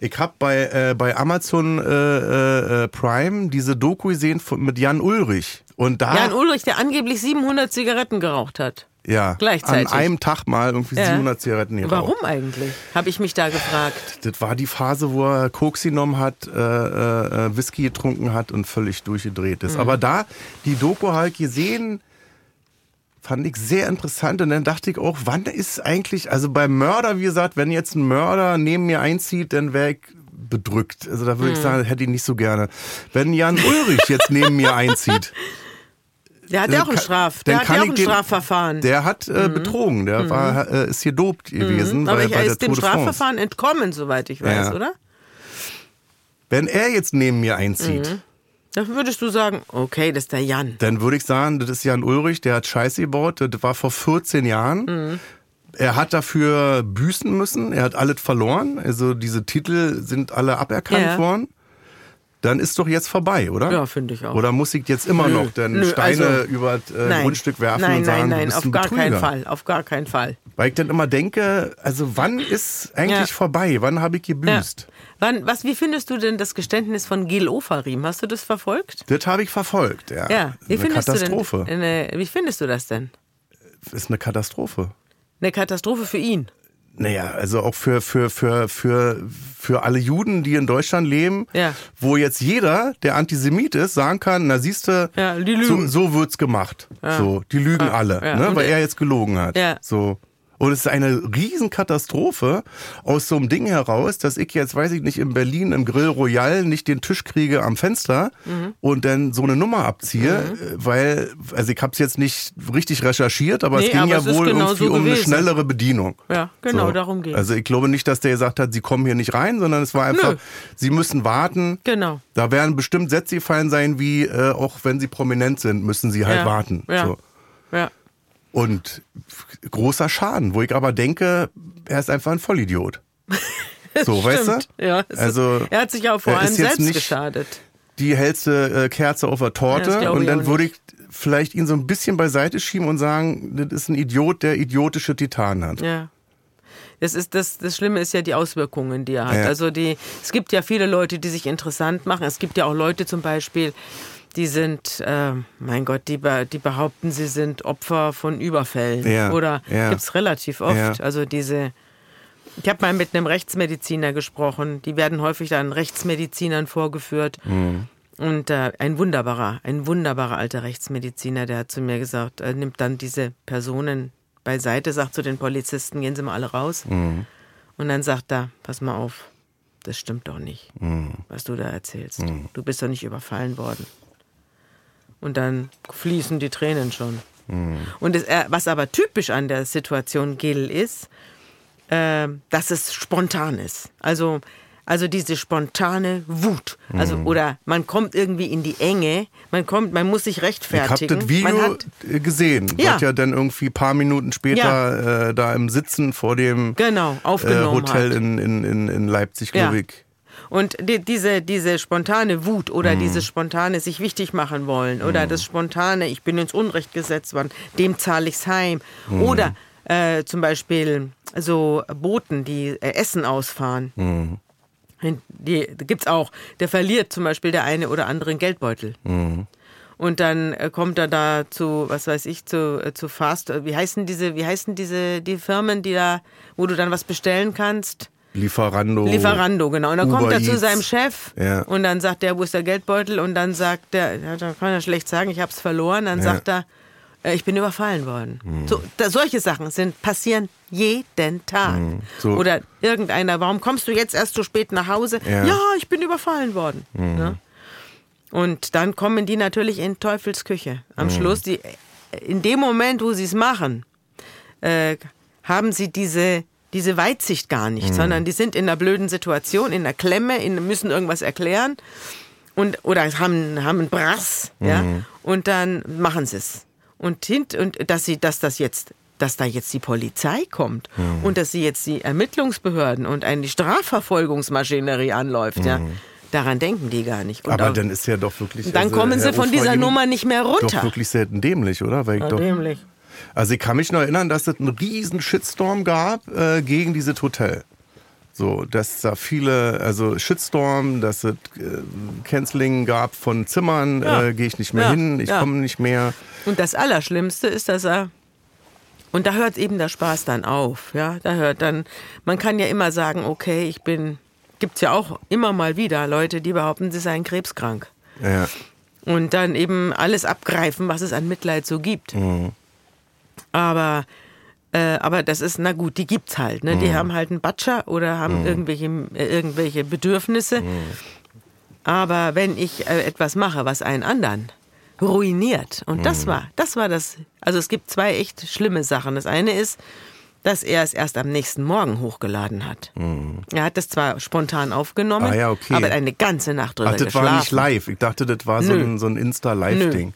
Ich habe bei, äh, bei Amazon äh, äh, Prime diese Doku gesehen von, mit Jan Ulrich. Und da, Jan Ulrich, der angeblich siebenhundert Zigaretten geraucht hat. Ja, gleichzeitig. An einem Tag mal irgendwie ja. siebenhundert Zigaretten geraucht. Warum eigentlich? Habe ich mich da gefragt. Das war die Phase, wo er Koks genommen hat, äh, äh, Whisky getrunken hat und völlig durchgedreht ist. Mhm. Aber da, die Doku halt gesehen, fand ich sehr interessant. Und dann dachte ich auch, wann ist eigentlich, also beim Mörder, wie gesagt, wenn jetzt ein Mörder neben mir einzieht, dann wäre ich bedrückt. Also da würde mhm. ich sagen, hätte ich nicht so gerne. Wenn Jan Ulrich jetzt neben mir einzieht, Der hat ja auch ein Straf. Der hat ja auch ein Strafverfahren. Der hat äh, mhm. betrogen. Der mhm. war, äh, ist gedopt gewesen. Mhm. Aber bei, er bei ist dem Strafverfahren France. entkommen, soweit ich weiß, ja. oder? Wenn er jetzt neben mir einzieht. Mhm. Dann würdest du sagen, okay, das ist der Jan. Dann würde ich sagen, das ist Jan Ulrich, der hat Scheiße gebaut. Das war vor vierzehn Jahren. Mhm. Er hat dafür büßen müssen. Er hat alles verloren. Also diese Titel sind alle aberkannt ja. worden. Dann ist doch jetzt vorbei, oder? Ja, finde ich auch. Oder muss ich jetzt immer nö, noch denn nö, Steine also, über das äh, Grundstück werfen nein, und sagen, nein, nein, du bist ein Betrüger? Nein, nein, auf gar keinen Fall, auf gar keinen Fall. Weil ich dann immer denke, also wann ist eigentlich ja. vorbei? Wann habe ich gebüßt? Ja. Wann, was, wie findest du denn das Geständnis von Gil Ofarim? Hast du das verfolgt? Das habe ich verfolgt, ja. ja. Wie eine findest Katastrophe. Du denn, eine, wie findest du das denn? Ist eine Katastrophe. Eine Katastrophe für ihn? Naja, also auch für, für, für, für, für alle Juden, die in Deutschland leben, ja. wo jetzt jeder, der Antisemit ist, sagen kann, na siehst du, ja, so, so wird's gemacht. Ja. So, die lügen ja. alle, ja. Ne, weil er jetzt gelogen hat. Ja. So. Und es ist eine Riesenkatastrophe aus so einem Ding heraus, dass ich jetzt, weiß ich nicht, in Berlin im Grill Royal nicht den Tisch kriege am Fenster mhm. und dann so eine Nummer abziehe, mhm. weil, also ich habe es jetzt nicht richtig recherchiert, aber nee, es ging aber ja es wohl genau irgendwie so um eine schnellere Bedienung. Ja, genau, so. Darum geht es. Also ich glaube nicht, dass der gesagt hat, sie kommen hier nicht rein, sondern es war einfach, Nö. sie müssen warten. Genau. Da werden bestimmt Sätze gefallen sein, wie äh, auch wenn sie prominent sind, müssen sie halt ja. warten. Ja, so. ja. Und großer Schaden, wo ich aber denke, er ist einfach ein Vollidiot. So, weißt du? Ja, also, ist, er hat sich ja auch vor allem selbst geschadet. Die hellste Kerze auf der Torte ja, und dann würde ich vielleicht ihn so ein bisschen beiseite schieben und sagen, das ist ein Idiot, der idiotische Titanen hat. Ja. Das, ist das, das Schlimme ist ja die Auswirkungen, die er hat. Ja. Also die, es gibt ja viele Leute, die sich interessant machen. Es gibt ja auch Leute zum Beispiel... Die sind, äh, mein Gott, die, be- die behaupten, sie sind Opfer von Überfällen. Ja, Oder ja. gibt es relativ oft. Ja. Also diese, ich habe mal mit einem Rechtsmediziner gesprochen. Die werden häufig dann Rechtsmedizinern vorgeführt. Mhm. Und äh, ein wunderbarer, ein wunderbarer alter Rechtsmediziner, der hat zu mir gesagt, er nimmt dann diese Personen beiseite, sagt zu den Polizisten, gehen Sie mal alle raus. Mhm. Und dann sagt er, pass mal auf, das stimmt doch nicht, mhm. was du da erzählst. Mhm. Du bist doch nicht überfallen worden. Und dann fließen die Tränen schon. Mhm. Und es, was aber typisch an der Situation Gil ist, äh, dass es spontan ist. Also, also diese spontane Wut. Mhm. Also, oder man kommt irgendwie in die Enge, man kommt, man muss sich rechtfertigen. Ich hab das Video man hat, gesehen. Ja. Hat ja dann irgendwie ein paar Minuten später ja. äh, da im Sitzen vor dem genau, aufgenommen äh, Hotel in, in, in Leipzig, ja. glaube ich. Und die, diese, diese spontane Wut oder mhm. dieses spontane sich wichtig machen wollen oder mhm. das spontane, ich bin ins Unrecht gesetzt worden, dem zahle ich's heim. Mhm. Oder äh, zum Beispiel so Boten, die äh, Essen ausfahren. Mhm. Die gibt's auch. Der verliert zum Beispiel der eine oder andere einen Geldbeutel. Mhm. Und dann kommt er da zu, was weiß ich, zu, zu Fast. Wie heißen diese, wie heißen diese, die Firmen, die da, wo du dann was bestellen kannst? Lieferando. Lieferando, genau. Und dann Uber kommt er Eats. zu seinem Chef ja. und dann sagt der, wo ist der Geldbeutel? Und dann sagt der, ja, da kann er schlecht sagen, ich hab's verloren. Dann ja. sagt er, ich bin überfallen worden. Hm. So, da, solche Sachen sind, passieren jeden Tag. Hm. So. Oder irgendeiner, warum kommst du jetzt erst so spät nach Hause? Ja, ja ich bin überfallen worden. Hm. Ja? Und dann kommen die natürlich in Teufelsküche. Am mhm. Schluss, die, in dem Moment, wo sie es machen, äh, haben sie diese, diese Weitsicht gar nicht, mhm. sondern die sind in einer blöden Situation, in einer Klemme, in, müssen irgendwas erklären und, oder haben, haben einen Brass, mhm. ja, und dann machen sie es. Und, hint, und dass, sie, dass, das jetzt, dass da jetzt die Polizei kommt mhm. und dass sie jetzt die Ermittlungsbehörden und eine Strafverfolgungsmaschinerie anläuft, mhm. ja. Daran denken die gar nicht. Und aber auch, dann ist ja doch wirklich... Dann also, kommen sie Herr von Ofer, dieser Nummer nicht mehr runter. Doch wirklich selten dämlich, oder? Weil ich ja, doch, dämlich. Also ich kann mich noch erinnern, dass es einen riesen Shitstorm gab äh, gegen dieses Hotel. So, dass da viele, also Shitstorm, dass es äh, Canceling gab von Zimmern, ja. äh, gehe ich nicht mehr ja. hin, ich ja. komme nicht mehr. Und das Allerschlimmste ist, dass er... Und da hört eben der Spaß dann auf. Ja? Da hört dann... Man kann ja immer sagen, okay, ich bin... Gibt es ja auch immer mal wieder Leute, die behaupten, sie seien krebskrank. Ja. Und dann eben alles abgreifen, was es an Mitleid so gibt. Mhm. Aber, äh, aber das ist, na gut, die gibt's halt. Ne? Mhm. Die haben halt einen Batscher oder haben mhm. irgendwelche, äh, irgendwelche Bedürfnisse. Mhm. Aber wenn ich äh, etwas mache, was einen anderen ruiniert, und mhm. das war, das war das, also es gibt zwei echt schlimme Sachen. Das eine ist, dass er es erst am nächsten Morgen hochgeladen hat. Mhm. Er hat es zwar spontan aufgenommen, ah, ja, okay. aber eine ganze Nacht drüber Ach, das geschlafen. Das war nicht live. Ich dachte, das war so ein, so ein Insta-Live-Ding.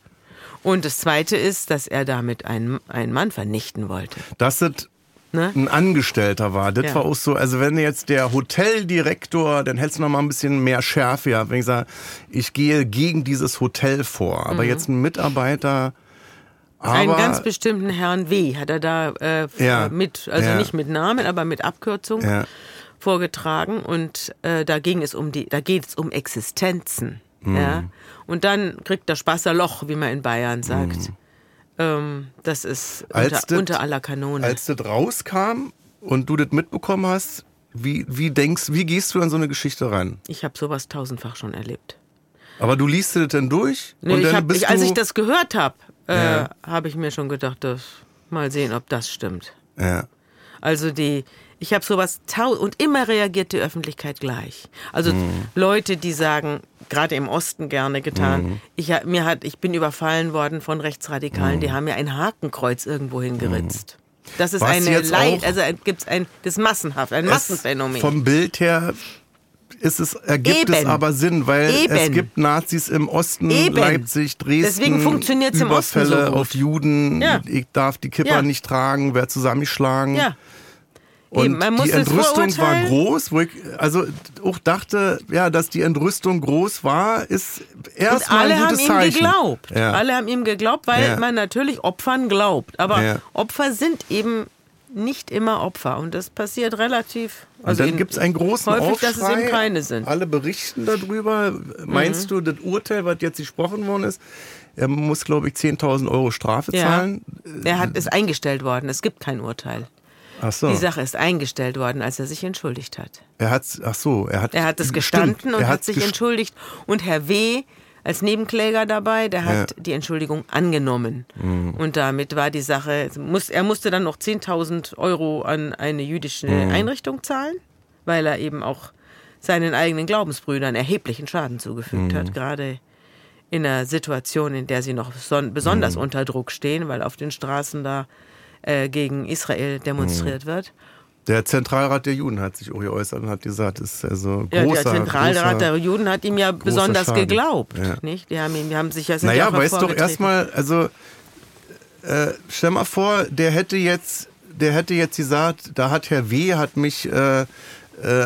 Und das Zweite ist, dass er damit einen, einen Mann vernichten wollte. Dass das ne? ein Angestellter war. Das ja. war auch so, also wenn jetzt der Hoteldirektor, dann hättest du noch mal ein bisschen mehr Schärfe gehabt. Wenn ich sage, ich gehe gegen dieses Hotel vor. Aber mhm. jetzt ein Mitarbeiter... Aber einen ganz bestimmten Herrn W. hat er da äh, ja, mit, also ja. nicht mit Namen, aber mit Abkürzung ja. vorgetragen. Und äh, da ging es um die, da geht es um Existenzen. Mm. Ja? Und dann kriegt der Spasser Loch, wie man in Bayern sagt. Mm. Ähm, das ist unter, das, unter aller Kanone. Als das rauskam und du das mitbekommen hast, wie, wie denkst, wie gehst du an so eine Geschichte ran? Ich habe sowas tausendfach schon erlebt. Aber du liest das denn durch? Nee, und ich dann hab, bist ich, als ich das gehört habe. Ja. Äh, habe ich mir schon gedacht, dass, mal sehen, ob das stimmt. Ja. Also die, ich habe sowas, tau- und immer reagiert die Öffentlichkeit gleich. Also mhm. Leute, die sagen, gerade im Osten gerne getan, mhm. ich, mir hat, ich bin überfallen worden von Rechtsradikalen, mhm. die haben mir ein Hakenkreuz irgendwo hingeritzt. Mhm. Das ist was eine Leid, also gibt's ein, das ist massenhaft, ein Massenphänomen. Vom Bild her... Ist es, ergibt Eben. es aber Sinn, weil Eben. es gibt Nazis im Osten, Eben. Leipzig, Dresden, deswegen funktioniert's im Osten so gut. auf Juden, ja. ich darf die Kipper ja. nicht tragen, wer zusammengeschlagen. Ja. Und man muss die Entrüstung war groß, wo ich also auch dachte, ja, dass die Entrüstung groß war, ist erstmal ein gutes Zeichen. Alle haben ihm geglaubt, ja. alle haben ihm geglaubt, weil ja. man natürlich Opfern glaubt, aber ja. Opfer sind eben nicht immer Opfer und das passiert relativ... Also und dann gibt es einen großen häufig, Aufschrei, dass es eben keine sind. Alle berichten darüber. Meinst mhm. du, das Urteil, was jetzt gesprochen worden ist, er muss, glaube ich, zehntausend Euro Strafe ja. zahlen? Er hat, ist eingestellt worden, es gibt kein Urteil. Ach so. Die Sache ist eingestellt worden, als er sich entschuldigt hat. Er hat ach so, er hat, er hat es gestanden stimmt, und hat sich gest- entschuldigt. Und Herr W. als Nebenkläger dabei, der hat ja. die Entschuldigung angenommen. Mhm. Und damit war die Sache, er musste dann noch zehntausend Euro an eine jüdische mhm. Einrichtung zahlen, weil er eben auch seinen eigenen Glaubensbrüdern erheblichen Schaden zugefügt mhm. hat, gerade in einer Situation, in der sie noch besonders mhm. unter Druck stehen, weil auf den Straßen da äh, gegen Israel demonstriert mhm. wird. Der Zentralrat der Juden hat sich auch geäußert und hat gesagt, ist also großer, ja, der Zentralrat großer, der Juden hat ihm ja besonders Schaden. geglaubt, ja. nicht? Die haben, ihn, die haben sich ja naja, aber ist doch erstmal, also äh, stell mal vor, der hätte jetzt, der hätte jetzt gesagt, da hat Herr W. hat mich äh, äh,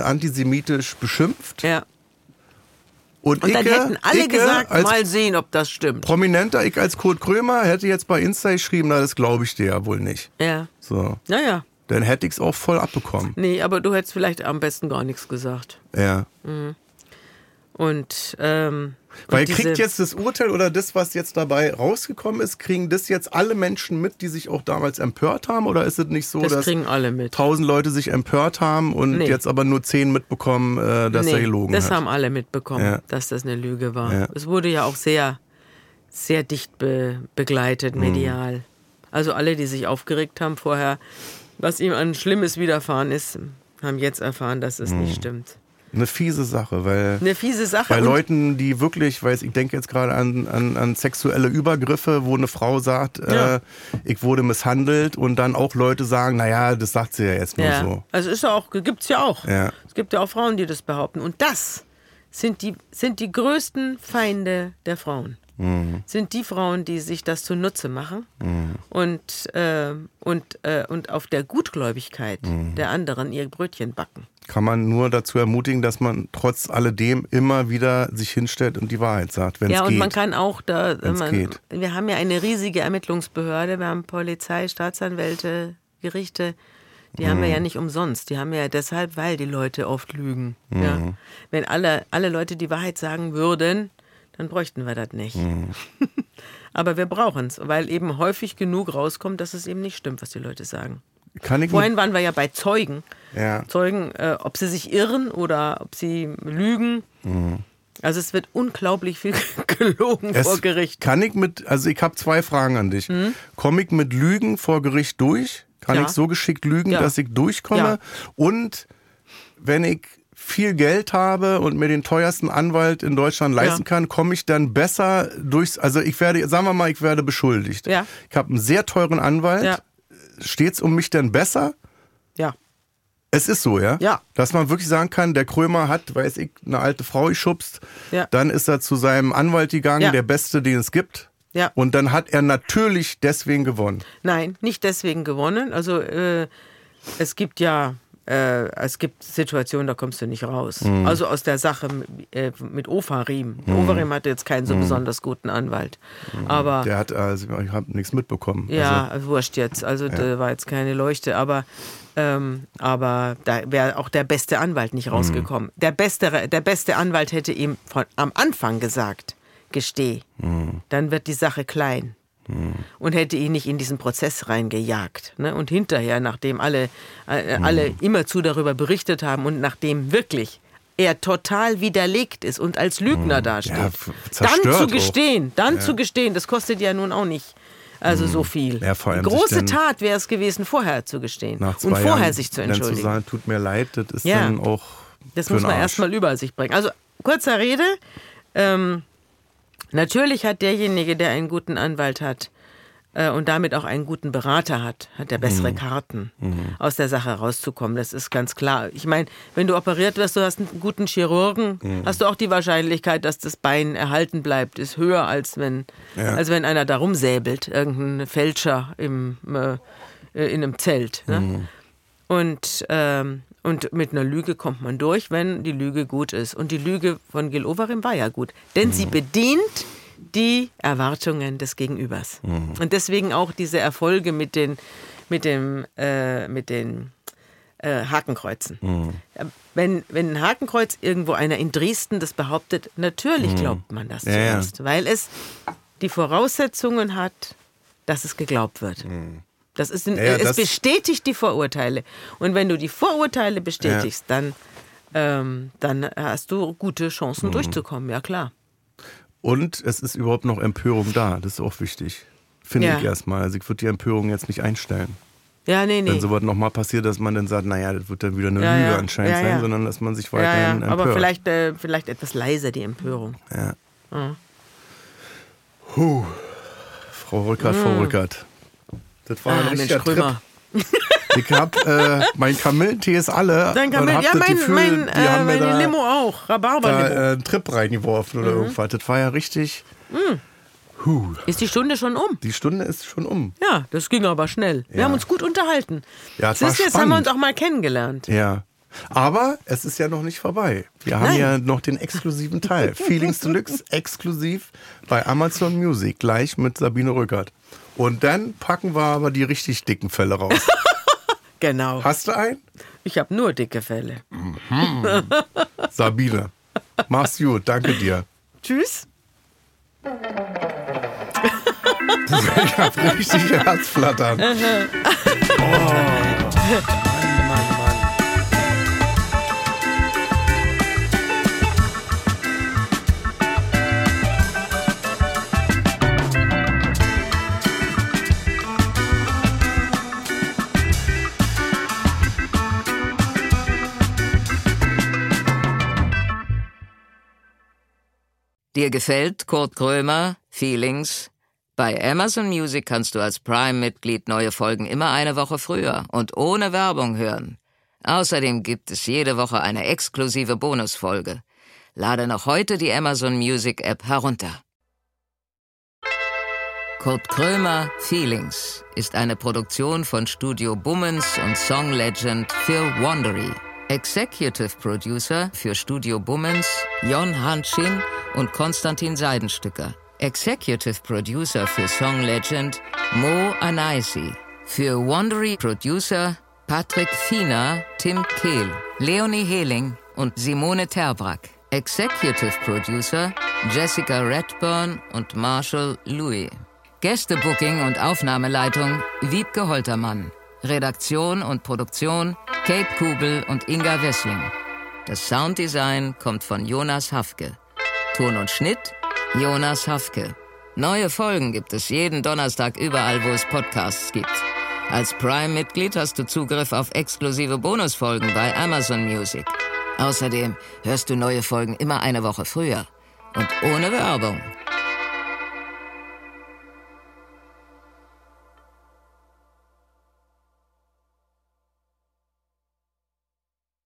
antisemitisch beschimpft. Ja. Und, und ich, dann hätten alle ich, gesagt, mal sehen, ob das stimmt. Prominenter, ich als Kurt Krömer hätte jetzt bei Insta geschrieben, na, das glaube ich dir ja wohl nicht. Ja. So. Naja. Dann hätte ich es auch voll abbekommen. Nee, aber du hättest vielleicht am besten gar nichts gesagt. Ja. Mhm. Und, ähm. Weil ihr kriegt jetzt das Urteil oder das, was jetzt dabei rausgekommen ist, kriegen das jetzt alle Menschen mit, die sich auch damals empört haben? Oder ist es nicht so, das dass kriegen alle mit. tausend Leute sich empört haben und nee. jetzt aber nur zehn mitbekommen, dass nee, er gelogen das hat? Das haben alle mitbekommen, ja. dass das eine Lüge war. Ja. Es wurde ja auch sehr, sehr dicht be- begleitet medial. Mhm. Also alle, die sich aufgeregt haben vorher, was ihm an Schlimmes widerfahren ist, haben jetzt erfahren, dass es mhm. nicht stimmt. Eine fiese Sache, weil Eine fiese Sache bei Leuten, die wirklich, weiß, ich denke jetzt gerade an, an, an sexuelle Übergriffe, wo eine Frau sagt, ja. äh, ich wurde misshandelt und dann auch Leute sagen, naja, das sagt sie ja jetzt nur ja. so. Also ist ja auch, gibt's ja auch. Ja. Es gibt ja auch Frauen, die das behaupten. Und das sind die, sind die größten Feinde der Frauen. Mhm. Sind die Frauen, die sich das zunutze machen mhm. und, äh, und, äh, und auf der Gutgläubigkeit mhm. der anderen ihr Brötchen backen. Kann man nur dazu ermutigen, dass man trotz alledem immer wieder sich hinstellt und die Wahrheit sagt, wenn es geht. Ja, und man kann auch, da, man, geht. wir haben ja eine riesige Ermittlungsbehörde, wir haben Polizei, Staatsanwälte, Gerichte, die mhm. haben wir ja nicht umsonst, die haben wir ja deshalb, weil die Leute oft lügen. Mhm. Ja. Wenn alle, alle Leute die Wahrheit sagen würden, dann bräuchten wir das nicht. Mhm. Aber wir brauchen es, weil eben häufig genug rauskommt, dass es eben nicht stimmt, was die Leute sagen. Kann ich Vorhin waren wir ja bei Zeugen. Ja. Zeugen, äh, ob sie sich irren oder ob sie lügen. Mhm. Also es wird unglaublich viel gelogen es vor Gericht. Kann ich mit, also ich habe zwei Fragen an dich. Mhm. Komme ich mit Lügen vor Gericht durch? Kann ja. ich so geschickt lügen, ja. dass ich durchkomme? Ja. Und wenn ich viel Geld habe und mir den teuersten Anwalt in Deutschland leisten ja. kann, komme ich dann besser durchs, also ich werde, sagen wir mal, ich werde beschuldigt. Ja. Ich habe einen sehr teuren Anwalt. Ja. Steht's um mich denn besser? Ja. Es ist so, ja? Ja. Dass man wirklich sagen kann, der Krömer hat, weiß ich, eine alte Frau geschubst, ja. dann ist er zu seinem Anwalt gegangen, ja. der Beste, den es gibt. Ja. Und dann hat er natürlich deswegen gewonnen. Nein, nicht deswegen gewonnen. Also äh, es gibt ja, äh, es gibt Situationen, da kommst du nicht raus. Mhm. Also aus der Sache äh, mit Ofarim. Mhm. Ofarim hatte jetzt keinen so mhm. besonders guten Anwalt. Mhm. Aber der hat, also ich habe nichts mitbekommen. Ja, also, wurscht jetzt. Also ja. da war jetzt keine Leuchte. Aber, ähm, aber da wäre auch der beste Anwalt nicht rausgekommen. Mhm. Der beste, der beste Anwalt hätte ihm von, am Anfang gesagt, gesteh. Mhm. Dann wird die Sache klein. Und hätte ihn nicht in diesen Prozess reingejagt. Ne? Und hinterher, nachdem alle, äh, alle immerzu darüber berichtet haben und nachdem wirklich er total widerlegt ist und als Lügner dasteht, ja, dann zu gestehen, auch. dann ja. zu gestehen, das kostet ja nun auch nicht also mhm. so viel. Ja, vor allem die große Tat wäre es gewesen, vorher zu gestehen und vorher Jahren sich zu entschuldigen. Dann zu sagen, tut mir leid, das ist ja. dann auch Das muss man erstmal über sich bringen. Also, kurzer Rede, ähm, natürlich hat derjenige, der einen guten Anwalt hat äh, und damit auch einen guten Berater hat, hat der bessere mhm. Karten, mhm. aus der Sache rauszukommen. Das ist ganz klar. Ich meine, wenn du operiert wirst, du hast einen guten Chirurgen, mhm. hast du auch die Wahrscheinlichkeit, dass das Bein erhalten bleibt, ist höher, als wenn, ja. als wenn einer da rumsäbelt, irgendein Fälscher im, äh, in einem Zelt. Ne? Mhm. Und, ähm, und mit einer Lüge kommt man durch, wenn die Lüge gut ist. Und die Lüge von Gil Ofarim war ja gut. Denn mhm. sie bedient die Erwartungen des Gegenübers. Mhm. Und deswegen auch diese Erfolge mit den, mit dem, äh, mit den äh, Hakenkreuzen. Mhm. Wenn, wenn ein Hakenkreuz irgendwo einer in Dresden das behauptet, natürlich mhm. glaubt man das ja, zuerst. Ja. Weil es die Voraussetzungen hat, dass es geglaubt wird. Mhm. Das ist ein, ja, es das bestätigt die Vorurteile. Und wenn du die Vorurteile bestätigst, ja. dann, ähm, dann hast du gute Chancen mhm. durchzukommen, ja klar. Und es ist überhaupt noch Empörung da, das ist auch wichtig. Finde ja. ich erstmal. Also ich würde die Empörung jetzt nicht einstellen. Ja, nee, nee. Wenn sowas nochmal passiert, dass man dann sagt, naja, das wird dann wieder eine ja, Lüge ja. anscheinend ja, ja. sein, sondern dass man sich weiterhin ja, ja. empört. Aber vielleicht, äh, vielleicht etwas leiser die Empörung. Ja. Mhm. Huh. Frau Rückert, mhm. Frau Rückert. Das war ah, ein richtiger Mensch, Trip. Ich hab, äh, mein Kamillentee ist alle. Dein Kamille, ja, mein, Gefühl, mein, äh, haben meine da, Limo auch, Rhabarber-Limo. Da, äh, einen Trip reingeworfen oder mhm. irgendwas. Das war ja richtig... Mhm. Huh. Ist die Stunde schon um? Die Stunde ist schon um. Ja, das ging aber schnell. Ja. Wir haben uns gut unterhalten. Ja, das war spannend. Jetzt haben wir uns auch mal kennengelernt. Ja. Aber es ist ja noch nicht vorbei. Wir haben Nein. ja noch den exklusiven Teil. Feelings Deluxe exklusiv bei Amazon Music, gleich mit Sabine Rückert. Und dann packen wir aber die richtig dicken Fälle raus. Genau. Hast du einen? Ich habe nur dicke Fälle. Mhm. Sabine, mach's gut. Danke dir. Tschüss. Ich hab richtig Herzflattern. Oh. Dir gefällt Kurt Krömer, Feelings? Bei Amazon Music kannst du als Prime-Mitglied neue Folgen immer eine Woche früher und ohne Werbung hören. Außerdem gibt es jede Woche eine exklusive Bonusfolge. Lade noch heute die Amazon Music App herunter. Kurt Krömer, Feelings ist eine Produktion von Studio Bummens und Song Legend für Wondery. Executive Producer für Studio Bummens, Jon Hanschin und Konstantin Seidenstücker. Executive Producer für Song Legend, Mo Anaisi. Für Wondery Producer Patrick Fina, Tim Kehl, Leonie Heling und Simone Terbrack. Executive Producer Jessica Redburn und Marshall Louis. Gästebooking und Aufnahmeleitung Wiebke Holtermann. Redaktion und Produktion Kate Kugel und Inga Wessling. Das Sounddesign kommt von Jonas Hafke. Ton und Schnitt Jonas Hafke. Neue Folgen gibt es jeden Donnerstag überall, wo es Podcasts gibt. Als Prime-Mitglied hast du Zugriff auf exklusive Bonusfolgen bei Amazon Music. Außerdem hörst du neue Folgen immer eine Woche früher und ohne Werbung.